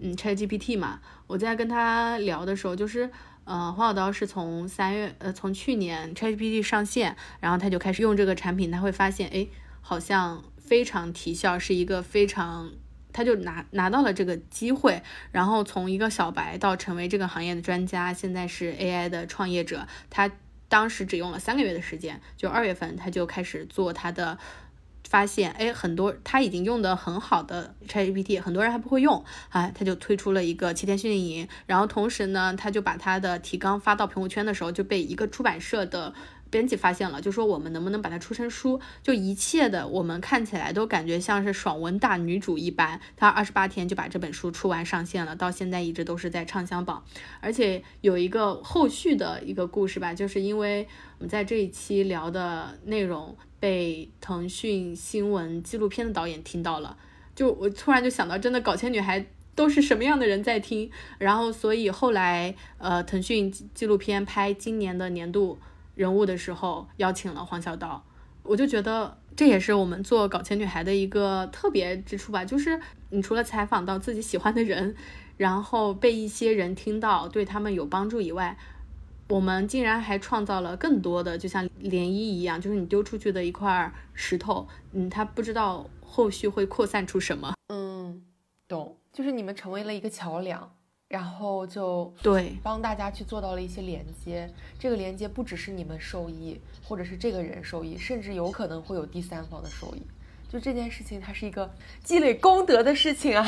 嗯 ChatGPT 嘛。我在跟他聊的时候，就是呃，黄小刀是从三月呃从去年 ChatGPT 上线，然后他就开始用这个产品，他会发现哎，好像非常提效，是一个非常。他就拿拿到了这个机会，然后从一个小白到成为这个行业的专家，现在是 A I 的创业者。他当时只用了三个月的时间，就二月份他就开始做他的发现，哎，很多他已经用的很好的 ChatGPT， 很多人还不会用啊，他就推出了一个七天训练营。然后同时呢，他就把他的提纲发到朋友圈的时候，就被一个出版社的编辑发现了，就说我们能不能把它出成书？就一切的我们看起来都感觉像是爽文大女主一般，她二十八天就把这本书出完上线了，到现在一直都是在畅销榜。而且有一个后续的一个故事吧，就是因为我们在这一期聊的内容被腾讯新闻纪录片的导演听到了，就我突然就想到，真的搞钱女孩都是什么样的人在听？然后所以后来呃，腾讯纪录片拍今年的年度人物的时候邀请了黄小刀，我就觉得这也是我们做搞钱女孩的一个特别之处吧，就是你除了采访到自己喜欢的人，然后被一些人听到对他们有帮助以外，我们竟然还创造了更多的，就像涟漪一样，就是你丢出去的一块石头，嗯，它不知道后续会扩散出什么。嗯，懂，就是你们成为了一个桥梁，然后就对帮大家去做到了一些连接，这个连接不只是你们受益，或者是这个人受益，甚至有可能会有第三方的受益。就这件事情，它是一个积累功德的事情啊。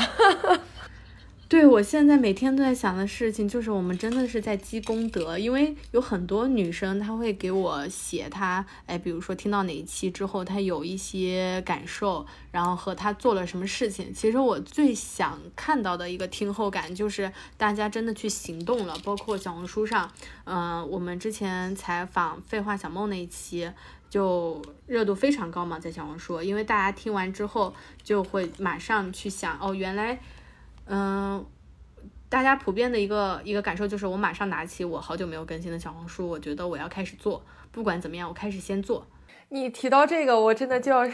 对，我现在每天都在想的事情就是我们真的是在积功德，因为有很多女生她会给我写她哎，比如说听到哪一期之后她有一些感受，然后和她做了什么事情。其实我最想看到的一个听后感就是大家真的去行动了，包括小红书上嗯、呃，我们之前采访废话小梦那一期就热度非常高嘛，在小红书，因为大家听完之后就会马上去想，哦，原来嗯、呃，大家普遍的一个一个感受就是我马上拿起我好久没有更新的小红书，我觉得我要开始做，不管怎么样我开始先做。你提到这个我真的就要，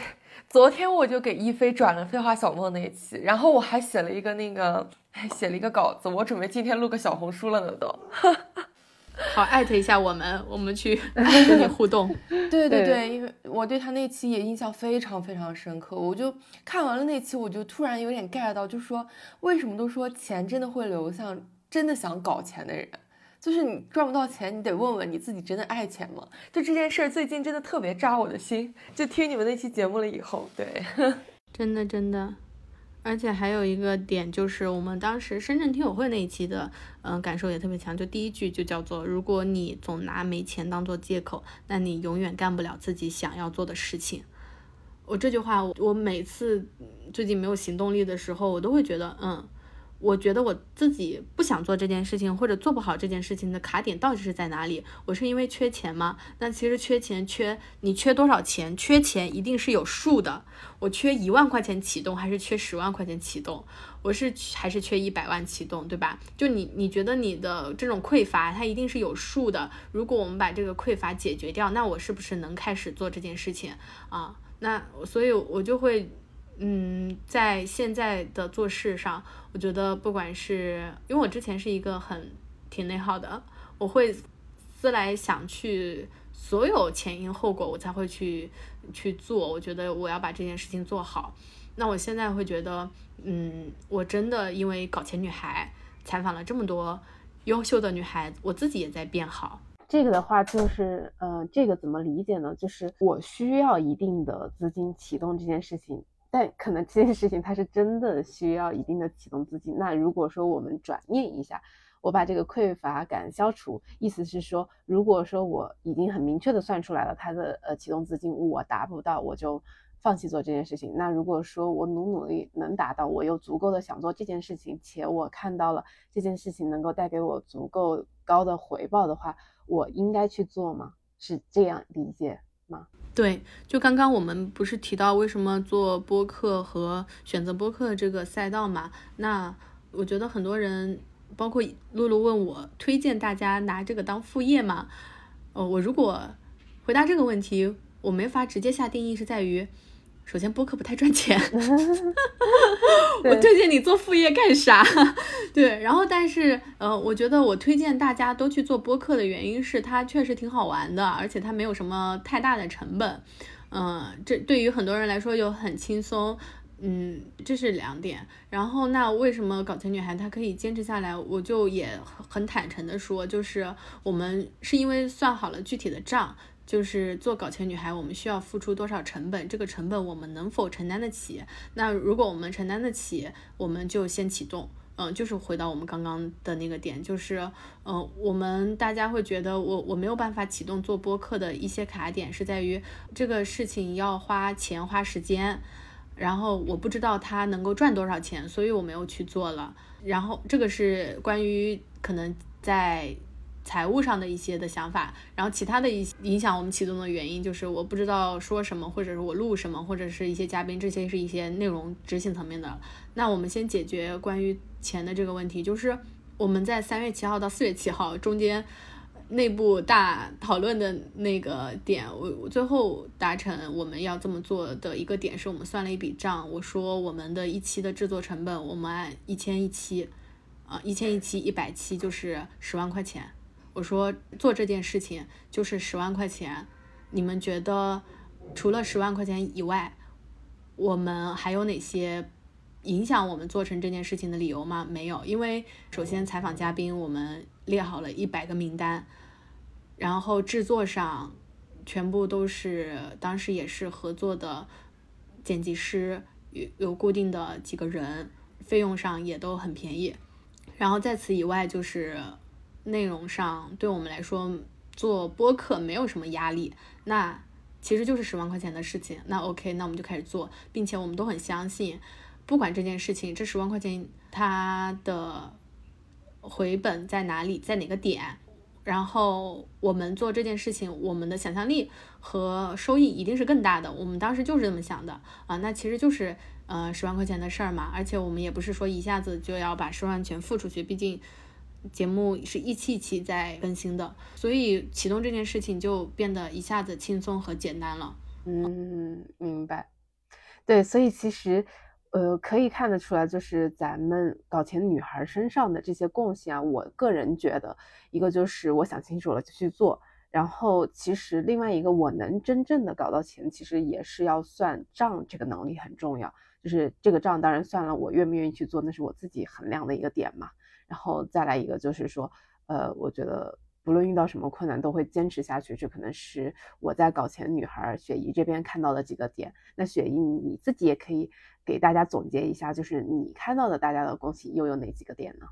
昨天我就给一菲转了废话小梦那一期，然后我还写了一个那个还写了一个稿子，我准备今天录个小红书了呢都。好，艾特一下我们，我们去跟你互动。对对对，因为我对他那期也印象非常非常深刻，我就看完了那期，我就突然有点 get 到，就是说为什么都说钱真的会流向真的想搞钱的人，就是你赚不到钱，你得问问你自己真的爱钱吗？就这件事儿最近真的特别扎我的心，就听你们那期节目了以后，对，真的真的。而且还有一个点就是我们当时深圳听友会那一期的嗯、呃、感受也特别强，就第一句就叫做如果你总拿没钱当做借口，那你永远干不了自己想要做的事情。我这句话我每次最近没有行动力的时候，我都会觉得嗯我觉得我自己不想做这件事情或者做不好这件事情的卡点到底是在哪里？我是因为缺钱吗？那其实缺钱缺你缺多少钱？缺钱一定是有数的。我缺一万块钱启动还是缺十万块钱启动？我是还是缺一百万启动，对吧？就你你觉得你的这种匮乏它一定是有数的。如果我们把这个匮乏解决掉，那我是不是能开始做这件事情啊？那所以我就会嗯，在现在的做事上，我觉得不管是因为我之前是一个很挺内耗的，我会思来想去所有前因后果，我才会去去做，我觉得我要把这件事情做好。那我现在会觉得，嗯，我真的因为搞钱女孩采访了这么多优秀的女孩子，我自己也在变好。这个的话就是呃，这个怎么理解呢，就是我需要一定的资金启动这件事情，但可能这件事情它是真的需要一定的启动资金。那如果说我们转念一下，我把这个匮乏感消除，意思是说如果说我已经很明确的算出来了它的呃启动资金我达不到，我就放弃做这件事情。那如果说我努努力能达到，我又足够的想做这件事情，且我看到了这件事情能够带给我足够高的回报的话，我应该去做吗？是这样理解吗？对，就刚刚我们不是提到为什么做播客和选择播客这个赛道嘛？那我觉得很多人，包括露露问我，推荐大家拿这个当副业嘛？呃，我如果回答这个问题，我没法直接下定义，是在于首先播客不太赚钱我推荐你做副业干啥对，然后但是呃，我觉得我推荐大家都去做播客的原因是它确实挺好玩的，而且它没有什么太大的成本，嗯、呃，这对于很多人来说又很轻松，嗯，这是两点。然后那为什么搞钱女孩她可以坚持下来，我就也很坦诚的说，就是我们是因为算好了具体的账，就是做搞钱女孩我们需要付出多少成本，这个成本我们能否承担得起，那如果我们承担得起，我们就先启动。嗯，就是回到我们刚刚的那个点，就是嗯、呃，我们大家会觉得我我没有办法启动做播客的一些卡点是在于这个事情要花钱花时间，然后我不知道它能够赚多少钱，所以我没有去做了。然后这个是关于可能在财务上的一些的想法，然后其他的一影响我们启动的原因就是我不知道说什么，或者是我录什么，或者是一些嘉宾，这些是一些内容执行层面的。那我们先解决关于钱的这个问题，就是我们在三月七号到四月七号中间内部大讨论的那个点，我我最后达成我们要这么做的一个点是我们算了一笔账，我说我们的一期的制作成本我们按一千一期啊，一千一期一百期就是十万块钱。我说做这件事情就是十万块钱，你们觉得除了十万块钱以外，我们还有哪些影响我们做成这件事情的理由吗？没有，因为首先采访嘉宾我们列好了一百个名单，然后制作上全部都是当时也是合作的剪辑师，有有固定的几个人，费用上也都很便宜。然后在此以外就是内容上对我们来说做播客没有什么压力，那其实就是十万块钱的事情，那 OK， 那我们就开始做，并且我们都很相信不管这件事情这十万块钱它的回本在哪里，在哪个点，然后我们做这件事情我们的想象力和收益一定是更大的，我们当时就是这么想的啊。那其实就是呃十万块钱的事儿嘛，而且我们也不是说一下子就要把十万全付出去，毕竟节目是一期一期在更新的，所以启动这件事情就变得一下子轻松和简单了。嗯，明白。对，所以其实呃，可以看得出来，就是咱们搞钱女孩身上的这些贡献啊，我个人觉得一个就是我想清楚了就去做，然后其实另外一个我能真正的搞到钱，其实也是要算账，这个能力很重要，就是这个账当然算了我愿不愿意去做，那是我自己衡量的一个点嘛。然后再来一个就是说呃，我觉得不论遇到什么困难都会坚持下去，这可能是我在搞钱女孩雪姨这边看到的几个点。那雪姨你自己也可以给大家总结一下，就是你看到的大家的恭喜又有哪几个点呢？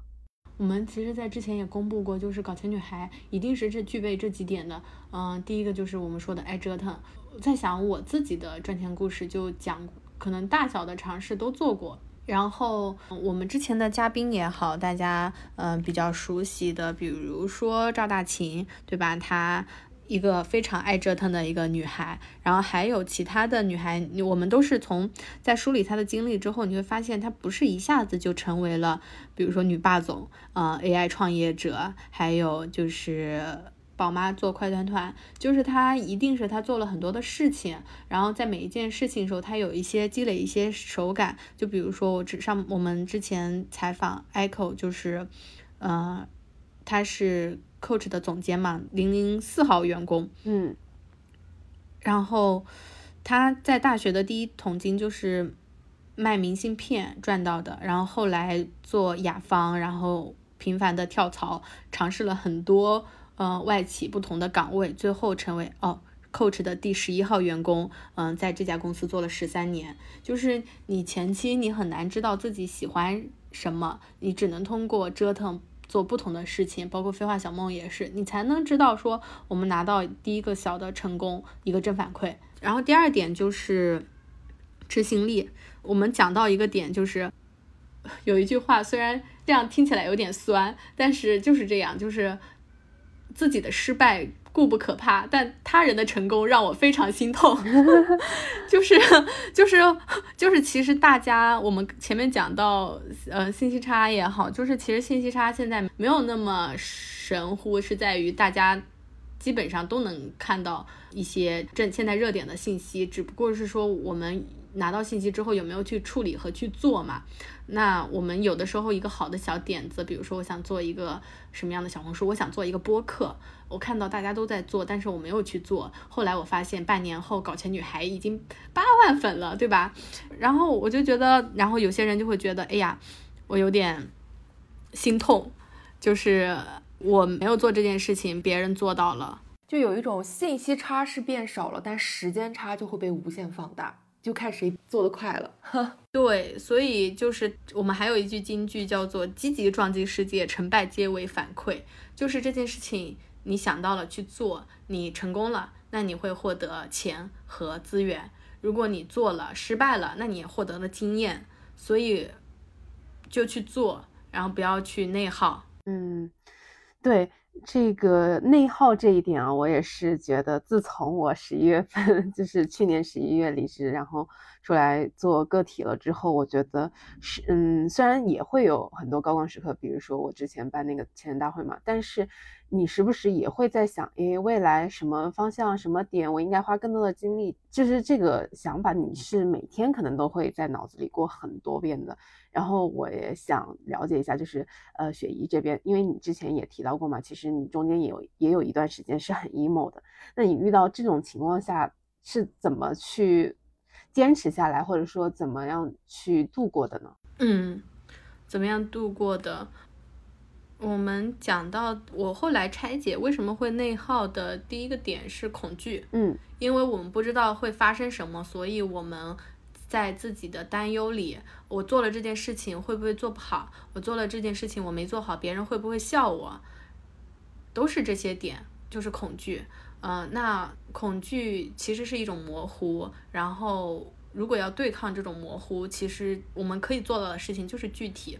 我们其实在之前也公布过，就是搞钱女孩一定是这具备这几点的。嗯、呃，第一个就是我们说的爱折腾，在想我自己的赚钱故事就讲可能大小的尝试都做过，然后我们之前的嘉宾也好，大家嗯、呃、比较熟悉的，比如说赵大琴，对吧？她一个非常爱折腾的一个女孩，然后还有其他的女孩，我们都是从在梳理她的经历之后，你会发现她不是一下子就成为了，比如说女霸总，嗯、呃、A I 创业者，还有就是宝妈做快团团，就是她一定是她做了很多的事情，然后在每一件事情的时候她有一些积累一些手感。就比如说我只上我们之前采访 Echo， 就是呃她是 Coach 的总监嘛，零零四号员工，嗯，然后她在大学的第一桶金就是卖明信片赚到的，然后后来做雅芳，然后频繁的跳槽，尝试了很多呃外企不同的岗位，最后成为哦 Coach 的第十一号员工。嗯、呃，在这家公司做了十三年。就是你前期你很难知道自己喜欢什么，你只能通过折腾做不同的事情，包括飞化小梦也是，你才能知道说我们拿到第一个小的成功，一个正反馈。然后第二点就是执行力，我们讲到一个点，就是有一句话虽然这样听起来有点酸，但是就是这样，就是自己的失败固不可怕，但他人的成功让我非常心痛。就是就是就是其实大家我们前面讲到呃信息差也好，就是其实信息差现在没有那么神乎，是在于大家基本上都能看到一些正现在热点的信息，只不过是说我们拿到信息之后有没有去处理和去做嘛。那我们有的时候一个好的小点子，比如说我想做一个什么样的小红书，我想做一个播客，我看到大家都在做，但是我没有去做，后来我发现半年后搞钱女孩已经八万粉了，对吧？然后我就觉得，然后有些人就会觉得哎呀我有点心痛，就是我没有做这件事情别人做到了，就有一种信息差是变少了，但时间差就会被无限放大，就看谁做得快了。对，所以就是我们还有一句金句叫做积极撞击世界，成败皆为反馈。就是这件事情你想到了去做，你成功了，那你会获得钱和资源，如果你做了失败了，那你也获得了经验，所以就去做，然后不要去内耗。嗯，对，这个内耗这一点啊，我也是觉得自从我十一月份就是去年十一月离职，然后出来做个体了之后，我觉得是嗯，虽然也会有很多高光时刻，比如说我之前办那个前任大会嘛，但是你时不时也会在想，诶，未来什么方向什么点我应该花更多的精力，就是这个想法你是每天可能都会在脑子里过很多遍的。然后我也想了解一下，就是呃雪姨这边，因为你之前也提到过嘛，其实你中间也有也有一段时间是很 emo 的，那你遇到这种情况下是怎么去坚持下来，或者说怎么样去度过的呢？嗯，怎么样度过的？我们讲到我后来拆解为什么会内耗的第一个点是恐惧。嗯，因为我们不知道会发生什么，所以我们在自己的担忧里，我做了这件事情会不会做不好，我做了这件事情我没做好别人会不会笑我，都是这些点，就是恐惧。呃，那恐惧其实是一种模糊，然后如果要对抗这种模糊，其实我们可以做到的事情就是具体。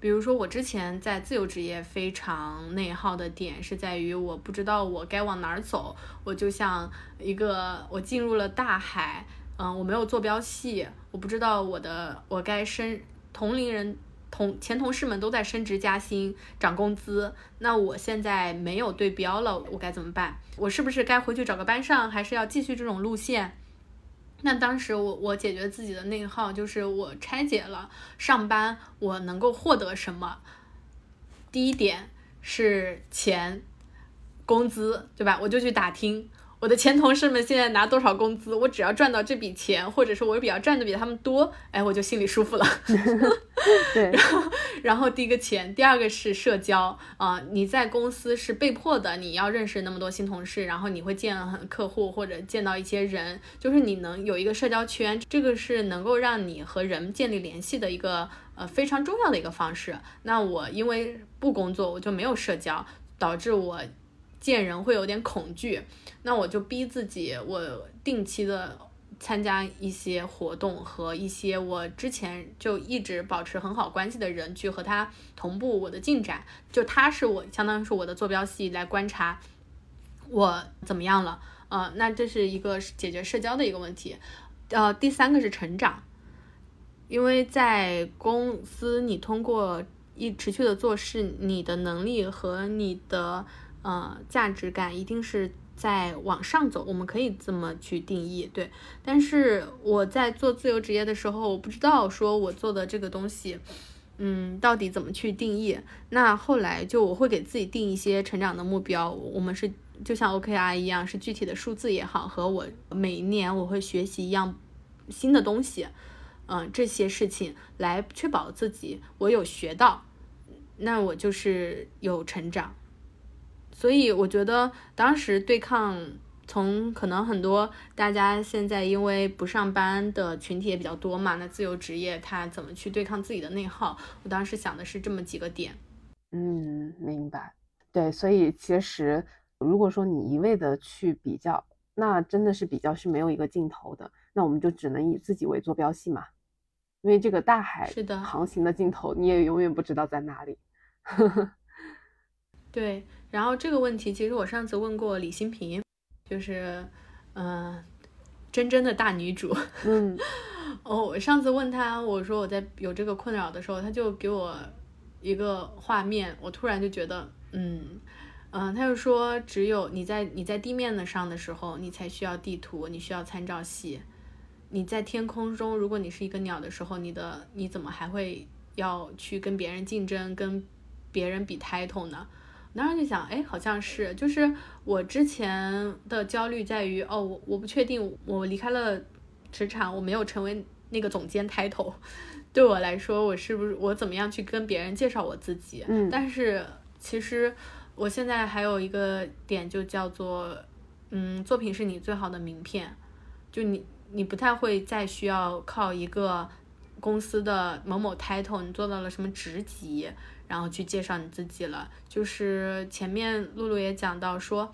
比如说我之前在自由职业非常内耗的点是在于我不知道我该往哪儿走，我就像一个我进入了大海，嗯、呃，我没有坐标系，我不知道我的我该升同龄人同前同事们都在升职加薪涨工资，那我现在没有对标了，我该怎么办？我是不是该回去找个班上，还是要继续这种路线？那当时我我解决自己的内耗就是我拆解了上班我能够获得什么。第一点是钱工资，对吧？我就去打听我的前同事们现在拿多少工资，我只要赚到这笔钱，或者说我比较赚的比他们多，哎，我就心里舒服了。对，然后然后第一个钱，第二个是社交啊、呃，你在公司是被迫的，你要认识那么多新同事，然后你会见客户或者见到一些人，就是你能有一个社交圈，这个是能够让你和人建立联系的一个呃非常重要的一个方式。那我因为不工作，我就没有社交，导致我见人会有点恐惧，那我就逼自己，我定期的参加一些活动，和一些我之前就一直保持很好关系的人去和他同步我的进展，就他是我相当于是我的坐标系来观察我怎么样了，呃，那这是一个解决社交的一个问题。呃，第三个是成长，因为在公司你通过一持续的做事，你的能力和你的呃价值感一定是在往上走，我们可以这么去定义，对。但是我在做自由职业的时候，我不知道说我做的这个东西嗯到底怎么去定义。那后来就我会给自己定一些成长的目标，我们是就像 O K R 一样，是具体的数字也好，和我每一年我会学习一样新的东西，嗯、呃，这些事情来确保自己我有学到，那我就是有成长。所以我觉得当时对抗从可能很多大家现在因为不上班的群体也比较多嘛，那自由职业他怎么去对抗自己的内耗，我当时想的是这么几个点。嗯，明白。对，所以其实如果说你一味的去比较，那真的是比较是没有一个尽头的，那我们就只能以自己为坐标系嘛，因为这个大海航行的尽头你也永远不知道在哪里。对，然后这个问题其实我上次问过李新平，就是嗯、呃，真正的大女主。嗯，哦，我上次问她，我说我在有这个困扰的时候，她就给我一个画面，我突然就觉得嗯嗯、呃，她就说只有你在你在地面的上的时候，你才需要地图，你需要参照系。你在天空中，如果你是一个鸟的时候，你的你怎么还会要去跟别人竞争，跟别人比 title 呢？当时就想，哎，好像是，就是我之前的焦虑在于，哦，我我不确定，我离开了职场，我没有成为那个总监 title， 对我来说，我是不是我怎么样去跟别人介绍我自己？嗯，但是其实我现在还有一个点，就叫做，嗯，作品是你最好的名片，就你你不太会再需要靠一个公司的某某 title， 你做到了什么职级，然后去介绍你自己了。就是前面露露也讲到说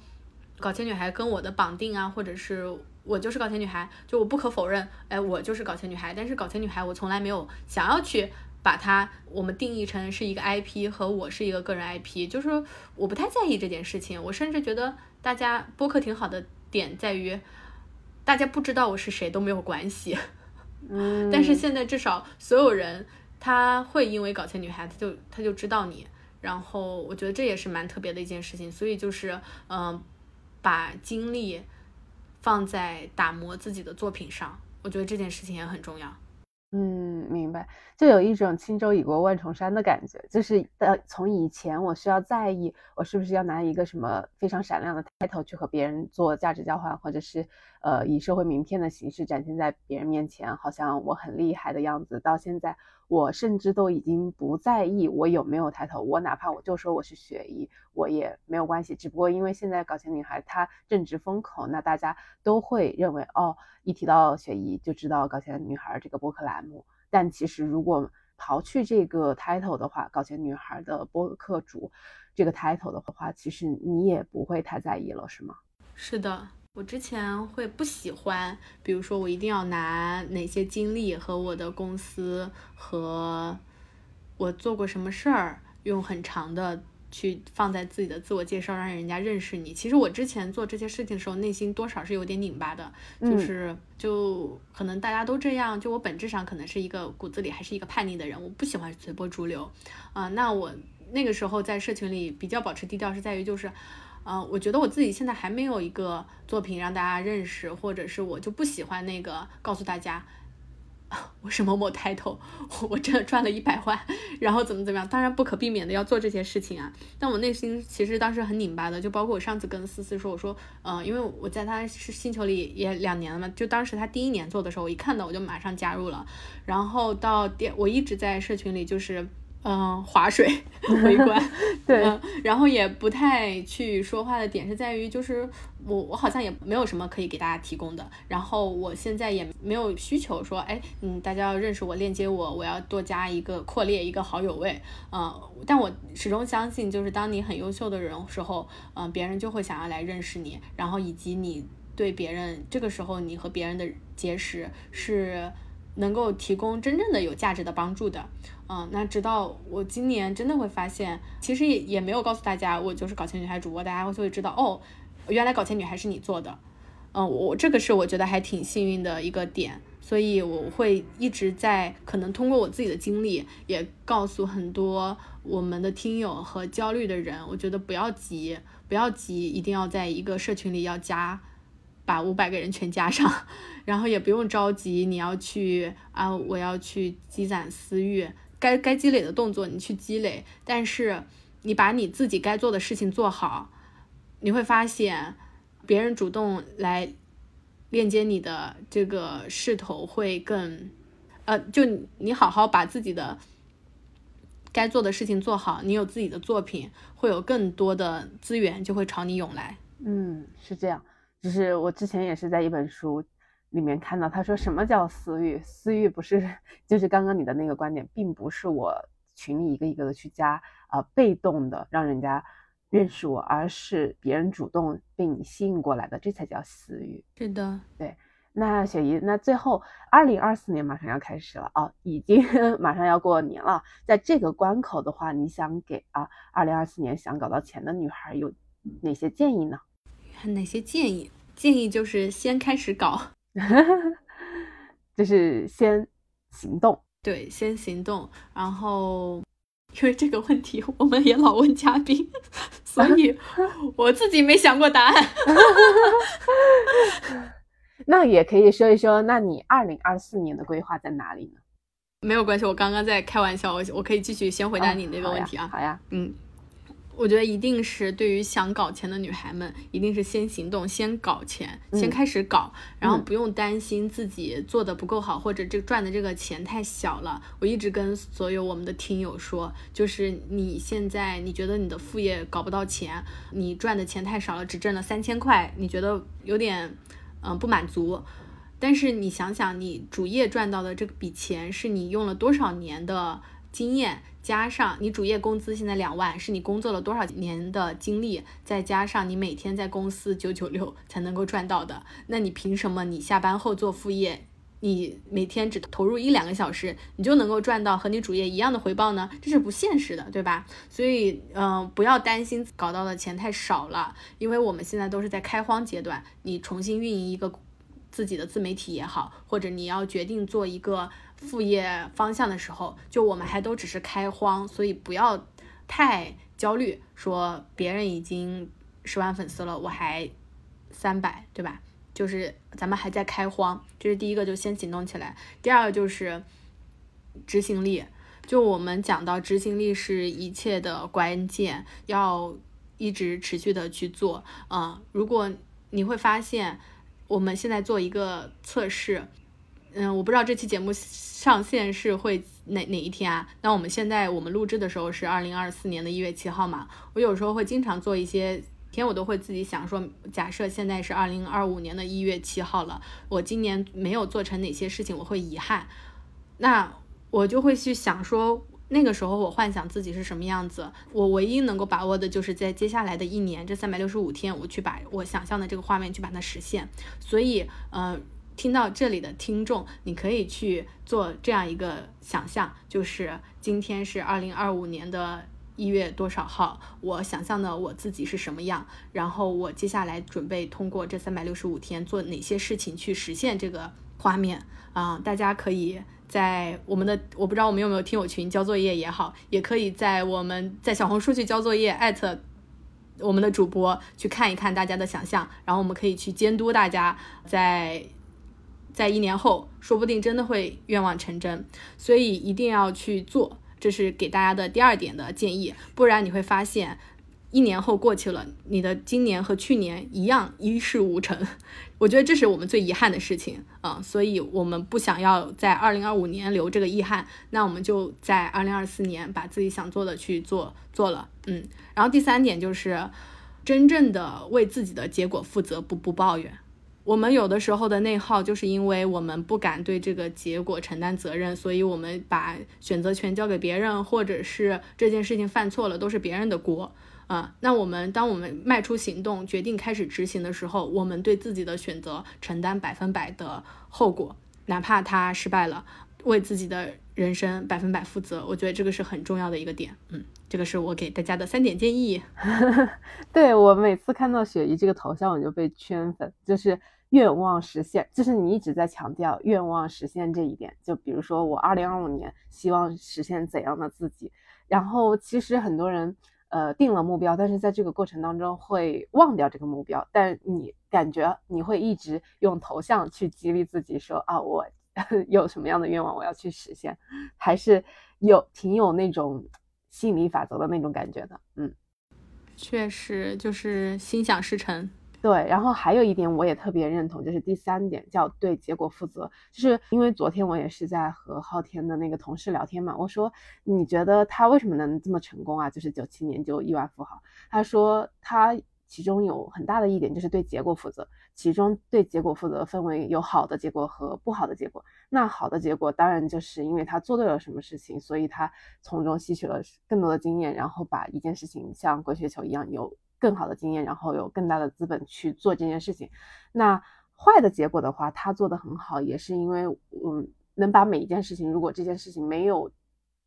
搞钱女孩跟我的绑定啊，或者是我就是搞钱女孩，就我不可否认，哎，我就是搞钱女孩，但是搞钱女孩我从来没有想要去把它我们定义成是一个 I P 和我是一个个人 I P， 就是我不太在意这件事情。我甚至觉得大家播客挺好的点在于大家不知道我是谁都没有关系。嗯，但是现在至少所有人他会因为搞钱女孩，他就他就知道你，然后我觉得这也是蛮特别的一件事情。所以就是嗯、呃，把精力放在打磨自己的作品上，我觉得这件事情也很重要。嗯，明白。就有一种轻舟已过万重山的感觉，就是呃，从以前我需要在意我是不是要拿一个什么非常闪亮的 title 去和别人做价值交换，或者是呃以社会名片的形式展现在别人面前，好像我很厉害的样子，到现在我甚至都已经不在意我有没有 title， 我哪怕我就说我是学医我也没有关系。只不过因为现在搞钱女孩她正值风口，那大家都会认为哦，一提到学医就知道搞钱女孩这个播客栏目。但其实如果刨去这个 title 的话，搞钱女孩的播客主这个 title 的话，其实你也不会太在意了，是吗？是的，我之前会不喜欢，比如说我一定要拿哪些经历和我的公司和我做过什么事儿，用很长的去放在自己的自我介绍，让人家认识你。其实我之前做这些事情的时候，内心多少是有点拧巴的，就是就可能大家都这样，就我本质上可能是一个骨子里还是一个叛逆的人，我不喜欢随波逐流啊、呃。那我那个时候在社群里比较保持低调，是在于就是。呃，我觉得我自己现在还没有一个作品让大家认识，或者是我就不喜欢那个告诉大家我是某某 title， 我真的赚了一百万，然后怎么怎么样，当然不可避免的要做这些事情啊。但我内心其实当时很拧巴的，就包括我上次跟思思说，我说，呃，因为我在他星球里也两年了嘛，就当时他第一年做的时候，我一看到我就马上加入了，然后到第我一直在社群里就是。嗯，划水围观，对、嗯，然后也不太去说话的点是在于，就是我我好像也没有什么可以给大家提供的，然后我现在也没有需求说，哎，嗯，大家要认识我，链接我，我要多加一个扩列一个好友位，嗯，但我始终相信，就是当你很优秀的人时候，嗯、呃，别人就会想要来认识你，然后以及你对别人这个时候你和别人的结识是能够提供真正的有价值的帮助的。嗯，那直到我今年真的会发现，其实也也没有告诉大家我就是搞钱女孩主播，大家就会知道哦，原来搞钱女孩是你做的。嗯，我这个是我觉得还挺幸运的一个点。所以我会一直在可能通过我自己的经历也告诉很多我们的听友和焦虑的人，我觉得不要急不要急一定要在一个社群里要加把五百个人全加上，然后也不用着急你要去啊我要去积攒私欲，该该积累的动作你去积累，但是你把你自己该做的事情做好，你会发现别人主动来链接你的这个势头会更呃，就你好好把自己的该做的事情做好，你有自己的作品会有更多的资源就会朝你涌来。嗯，是这样。就是我之前也是在一本书里面看到他说什么叫私欲，私欲不是就是刚刚你的那个观点，并不是我群里一个一个的去加呃被动的让人家认识我，而是别人主动被你吸引过来的，这才叫私欲。是的，对。那雪姨，那最后二零二四年马上要开始了啊，已经马上要过年了，在这个关口的话，你想给啊二零二四年想搞到钱的女孩有哪些建议呢？哪些建议？建议就是先开始搞，就是先行动。对，先行动，然后。因为这个问题我们也老问嘉宾，所以我自己没想过答案。那也可以说一说，那你二零二四年的规划在哪里呢？没有关系，我刚刚在开玩笑，我我可以继续先回答你那个问题啊。哦、好 呀, 好呀，嗯，我觉得一定是对于想搞钱的女孩们，一定是先行动，先搞钱，嗯、先开始搞，然后不用担心自己做的不够好，嗯、或者这赚的这个钱太小了。我一直跟所有我们的听友说，就是你现在你觉得你的副业搞不到钱，你赚的钱太少了，只挣了三千块，你觉得有点嗯、呃、不满足。但是你想想，你主业赚到的这笔钱，是你用了多少年的经验，加上你主业工资现在两万，是你工作了多少年的经历，再加上你每天在公司九九六才能够赚到的，那你凭什么你下班后做副业，你每天只投入一两个小时，你就能够赚到和你主业一样的回报呢？这是不现实的，对吧？所以，嗯、呃，不要担心搞到的钱太少了，因为我们现在都是在开荒阶段，你重新运营一个自己的自媒体也好，或者你要决定做一个副业方向的时候，就我们还都只是开荒，所以不要太焦虑，说别人已经十万粉丝了，我还三百，对吧？就是咱们还在开荒，这是第一个，就先行动起来。第二个就是执行力，就我们讲到执行力是一切的关键，要一直持续的去做。嗯，如果你会发现，我们现在做一个测试。嗯，我不知道这期节目上线是会哪哪一天啊？那我们现在我们录制的时候是二零二四年的一月七号嘛。我有时候会经常做一些天，我都会自己想说，假设现在是二零二五年的一月七号了，我今年没有做成哪些事情，我会遗憾。那我就会去想说，那个时候我幻想自己是什么样子。我唯一能够把握的就是在接下来的一年这三百六十五天，我去把我想象的这个画面去把它实现。所以，呃。听到这里的听众，你可以去做这样一个想象，就是今天是二零二五年的一月多少号，我想象的我自己是什么样，然后我接下来准备通过这三百六十五天做哪些事情去实现这个画面啊、呃！大家可以在我们的，我不知道我们有没有听友群交作业也好，也可以在我们在小红书去交作业，艾特我们的主播去看一看大家的想象，然后我们可以去监督大家在。在一年后，说不定真的会愿望成真，所以一定要去做，这是给大家的第二点的建议。不然你会发现，一年后过去了，你的今年和去年一样一事无成。我觉得这是我们最遗憾的事情啊、嗯，所以我们不想要在二零二五年留这个遗憾，那我们就在二零二四年把自己想做的去做做了，嗯。然后第三点就是，真正的为自己的结果负责，不不抱怨。我们有的时候的内耗，就是因为我们不敢对这个结果承担责任，所以我们把选择权交给别人，或者是这件事情犯错了都是别人的锅啊。那我们当我们迈出行动，决定开始执行的时候，我们对自己的选择承担百分百的后果，哪怕他失败了，为自己的人生百分百负责。我觉得这个是很重要的一个点，嗯。这个是我给大家的三点建议。对，我每次看到雪姨这个头像我就被圈粉，就是愿望实现，就是你一直在强调愿望实现这一点，就比如说我二零二五年希望实现怎样的自己，然后其实很多人呃定了目标，但是在这个过程当中会忘掉这个目标，但你感觉你会一直用头像去激励自己说啊我有什么样的愿望我要去实现，还是有挺有那种吸引力法则的那种感觉的。嗯，确实就是心想事成。对，然后还有一点我也特别认同，就是第三点叫对结果负责。就是因为昨天我也是在和昊天的那个同事聊天嘛，我说你觉得他为什么能这么成功啊，就是九七年就亿万富豪，他说他其中有很大的一点就是对结果负责，其中对结果负责分为有好的结果和不好的结果。那好的结果当然就是因为他做对了什么事情，所以他从中吸取了更多的经验，然后把一件事情像滚雪球一样有更好的经验，然后有更大的资本去做这件事情。那坏的结果的话，他做得很好也是因为嗯，能把每一件事情，如果这件事情没有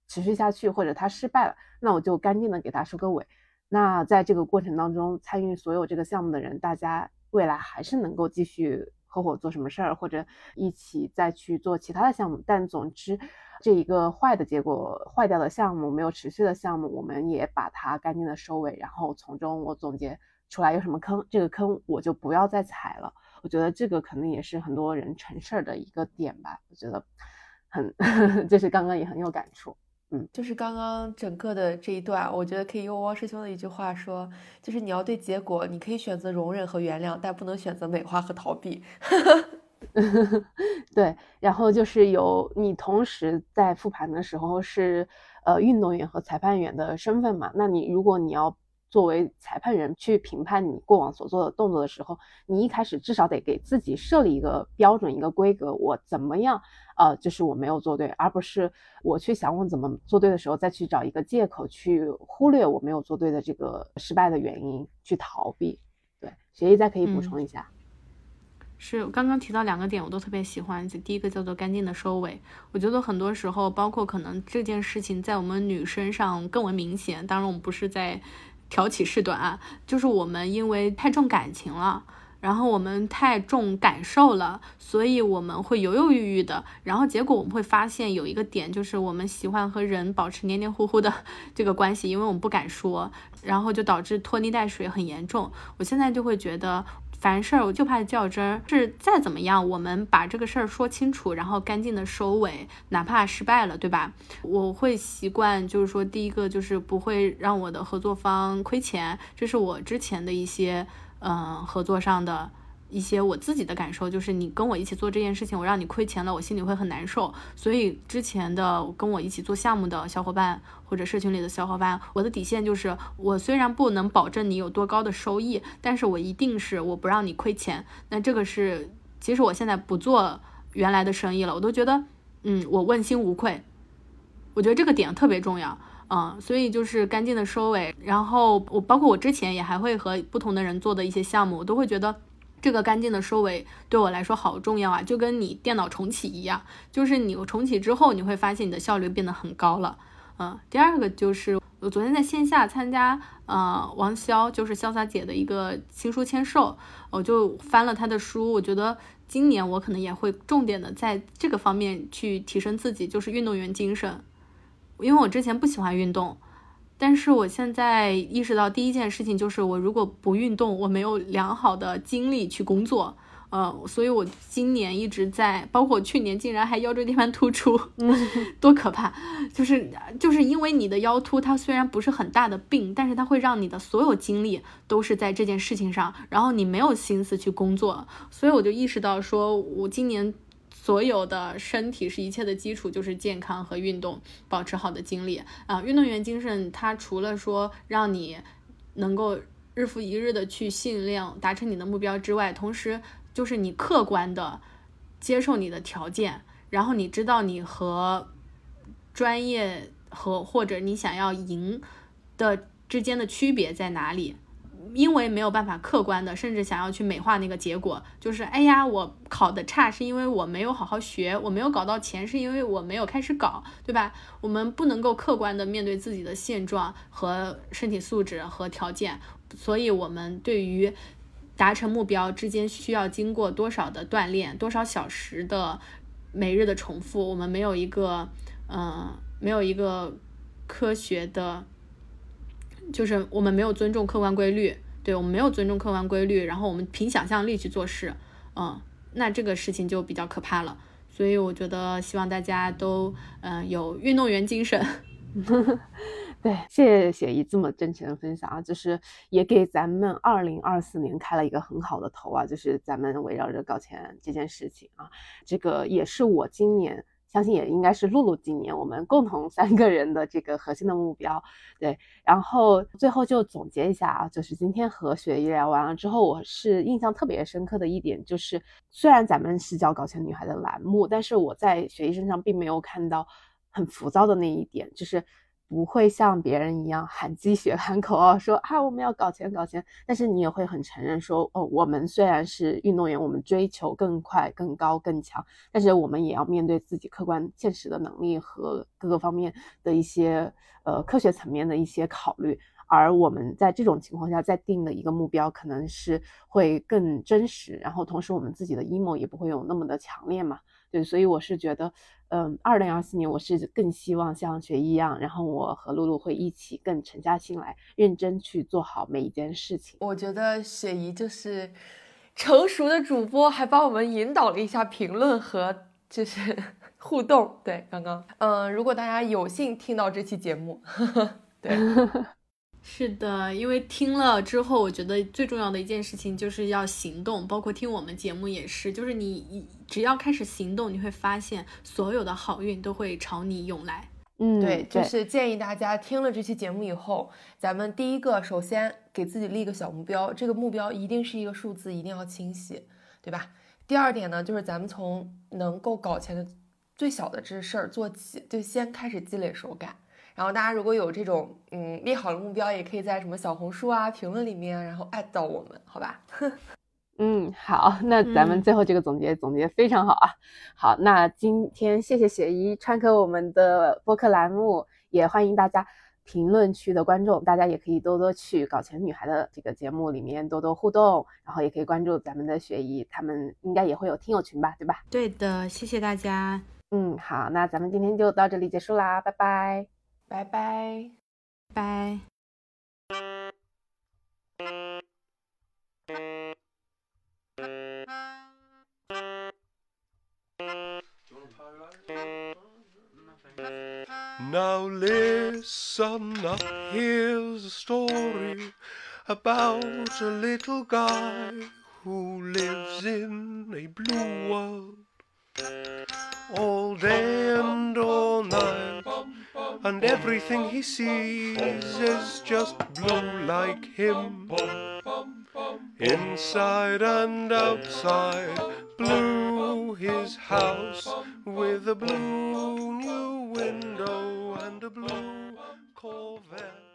持续下去或者他失败了，那我就干净的给他收个尾。那在这个过程当中参与所有这个项目的人，大家未来还是能够继续合伙做什么事儿，或者一起再去做其他的项目，但总之这一个坏的结果，坏掉的项目，没有持续的项目，我们也把它干净的收尾，然后从中我总结出来有什么坑，这个坑我就不要再踩了。我觉得这个可能也是很多人成事儿的一个点吧，我觉得很就是刚刚也很有感触。嗯，就是刚刚整个的这一段，我觉得可以用汪师兄的一句话说，就是你要对结果，你可以选择容忍和原谅，但不能选择美化和逃避。对，然后就是有你同时在复盘的时候是呃运动员和裁判员的身份嘛，那你如果你要作为裁判员去评判你过往所做的动作的时候，你一开始至少得给自己设立一个标准，一个规格，我怎么样呃，就是我没有做对，而不是我去想我怎么做对的时候再去找一个借口去忽略我没有做对的这个失败的原因去逃避。对，学习再可以补充一下。嗯，是刚刚提到两个点我都特别喜欢，第一个叫做干净的收尾。我觉得很多时候包括可能这件事情在我们女生上更为明显，当然我们不是在挑起事端啊，就是我们因为太重感情了，然后我们太重感受了，所以我们会犹犹豫豫的，然后结果我们会发现有一个点，就是我们喜欢和人保持黏黏糊糊的这个关系，因为我们不敢说，然后就导致拖泥带水很严重。我现在就会觉得凡事我就怕较真儿，是再怎么样我们把这个事儿说清楚，然后干净的收尾，哪怕失败了，对吧？我会习惯就是说，第一个就是不会让我的合作方亏钱，这是我之前的一些嗯合作上的一些我自己的感受，就是你跟我一起做这件事情，我让你亏钱了，我心里会很难受。所以之前的跟我一起做项目的小伙伴或者社群里的小伙伴，我的底线就是我虽然不能保证你有多高的收益，但是我一定是我不让你亏钱。那这个是其实我现在不做原来的生意了，我都觉得嗯我问心无愧，我觉得这个点特别重要。嗯，所以就是干净的收尾。然后我包括我之前也还会和不同的人做的一些项目，我都会觉得这个干净的收尾对我来说好重要啊，就跟你电脑重启一样，就是你重启之后你会发现你的效率变得很高了。嗯，第二个就是我昨天在线下参加呃王潇，就是潇洒姐的一个新书签售，我就翻了她的书，我觉得今年我可能也会重点的在这个方面去提升自己，就是运动员精神。因为我之前不喜欢运动，但是我现在意识到第一件事情就是我如果不运动我没有良好的精力去工作，呃，所以我今年一直在，包括去年竟然还腰椎间盘突出，多可怕，就是就是因为你的腰突它虽然不是很大的病，但是它会让你的所有精力都是在这件事情上，然后你没有心思去工作。所以我就意识到说我今年所有的身体是一切的基础，就是健康和运动，保持好的精力啊。运动员精神它除了说让你能够日复一日的去训练达成你的目标之外，同时就是你客观的接受你的条件，然后你知道你和专业和或者你想要赢的之间的区别在哪里。因为没有办法客观的，甚至想要去美化那个结果，就是哎呀我考得差是因为我没有好好学，我没有搞到钱是因为我没有开始搞，对吧？我们不能够客观的面对自己的现状和身体素质和条件，所以我们对于达成目标之间需要经过多少的锻炼，多少小时的每日的重复，我们没有一个呃没有一个科学的，就是我们没有尊重客观规律，对，我们没有尊重客观规律，然后我们凭想象力去做事，嗯，那这个事情就比较可怕了。所以我觉得希望大家都嗯、呃、有运动员精神。对，谢谢雪姨这么真诚的分享啊，就是也给咱们二零二四年开了一个很好的头啊，就是咱们围绕着搞钱这件事情啊，这个也是我今年，相信也应该是露露今年我们共同三个人的这个核心的目标。对，然后最后就总结一下啊，就是今天和雪姨聊完了之后，我是印象特别深刻的一点就是，虽然咱们是叫搞钱女孩的栏目，但是我在雪姨身上并没有看到很浮躁的那一点，就是不会像别人一样喊鸡血喊口号说啊我们要搞钱搞钱，但是你也会很承认说，哦，我们虽然是运动员，我们追求更快更高更强，但是我们也要面对自己客观现实的能力和各个方面的一些呃科学层面的一些考虑。而我们在这种情况下再定的一个目标可能是会更真实，然后同时我们自己的 emo 也不会有那么的强烈嘛。对，所以我是觉得嗯，二零二四年我是更希望像雪姨一样，然后我和露露会一起更沉下心来认真去做好每一件事情。我觉得雪姨就是成熟的主播，还把我们引导了一下评论和就是互动。对，刚刚嗯，如果大家有幸听到这期节目，呵呵，对。是的，因为听了之后我觉得最重要的一件事情就是要行动，包括听我们节目也是，就是你只要开始行动，你会发现所有的好运都会朝你涌来。嗯，对，就是建议大家听了这期节目以后，咱们第一个首先给自己立个小目标，这个目标一定是一个数字，一定要清晰，对吧？第二点呢，就是咱们从能够搞钱的最小的这事儿做起，就先开始积累手感。然后大家如果有这种嗯列好的目标，也可以在什么小红书啊评论里面然后艾特到我们，好吧？嗯，好，那咱们最后这个总结、嗯、总结非常好啊。好，那今天谢谢雪姨串科我们的播客栏目，也欢迎大家评论区的观众，大家也可以多多去搞钱女孩的这个节目里面多多互动，然后也可以关注咱们的雪姨，他们应该也会有听友群吧，对吧？对的，谢谢大家。嗯，好，那咱们今天就到这里结束啦，拜拜。拜拜，拜。Now listen up, here's a story about a little guy who lives in a blue world all day and all night.And everything he sees is just blue like him. Inside and outside, blue his house with a blue new window and a blue Corvette.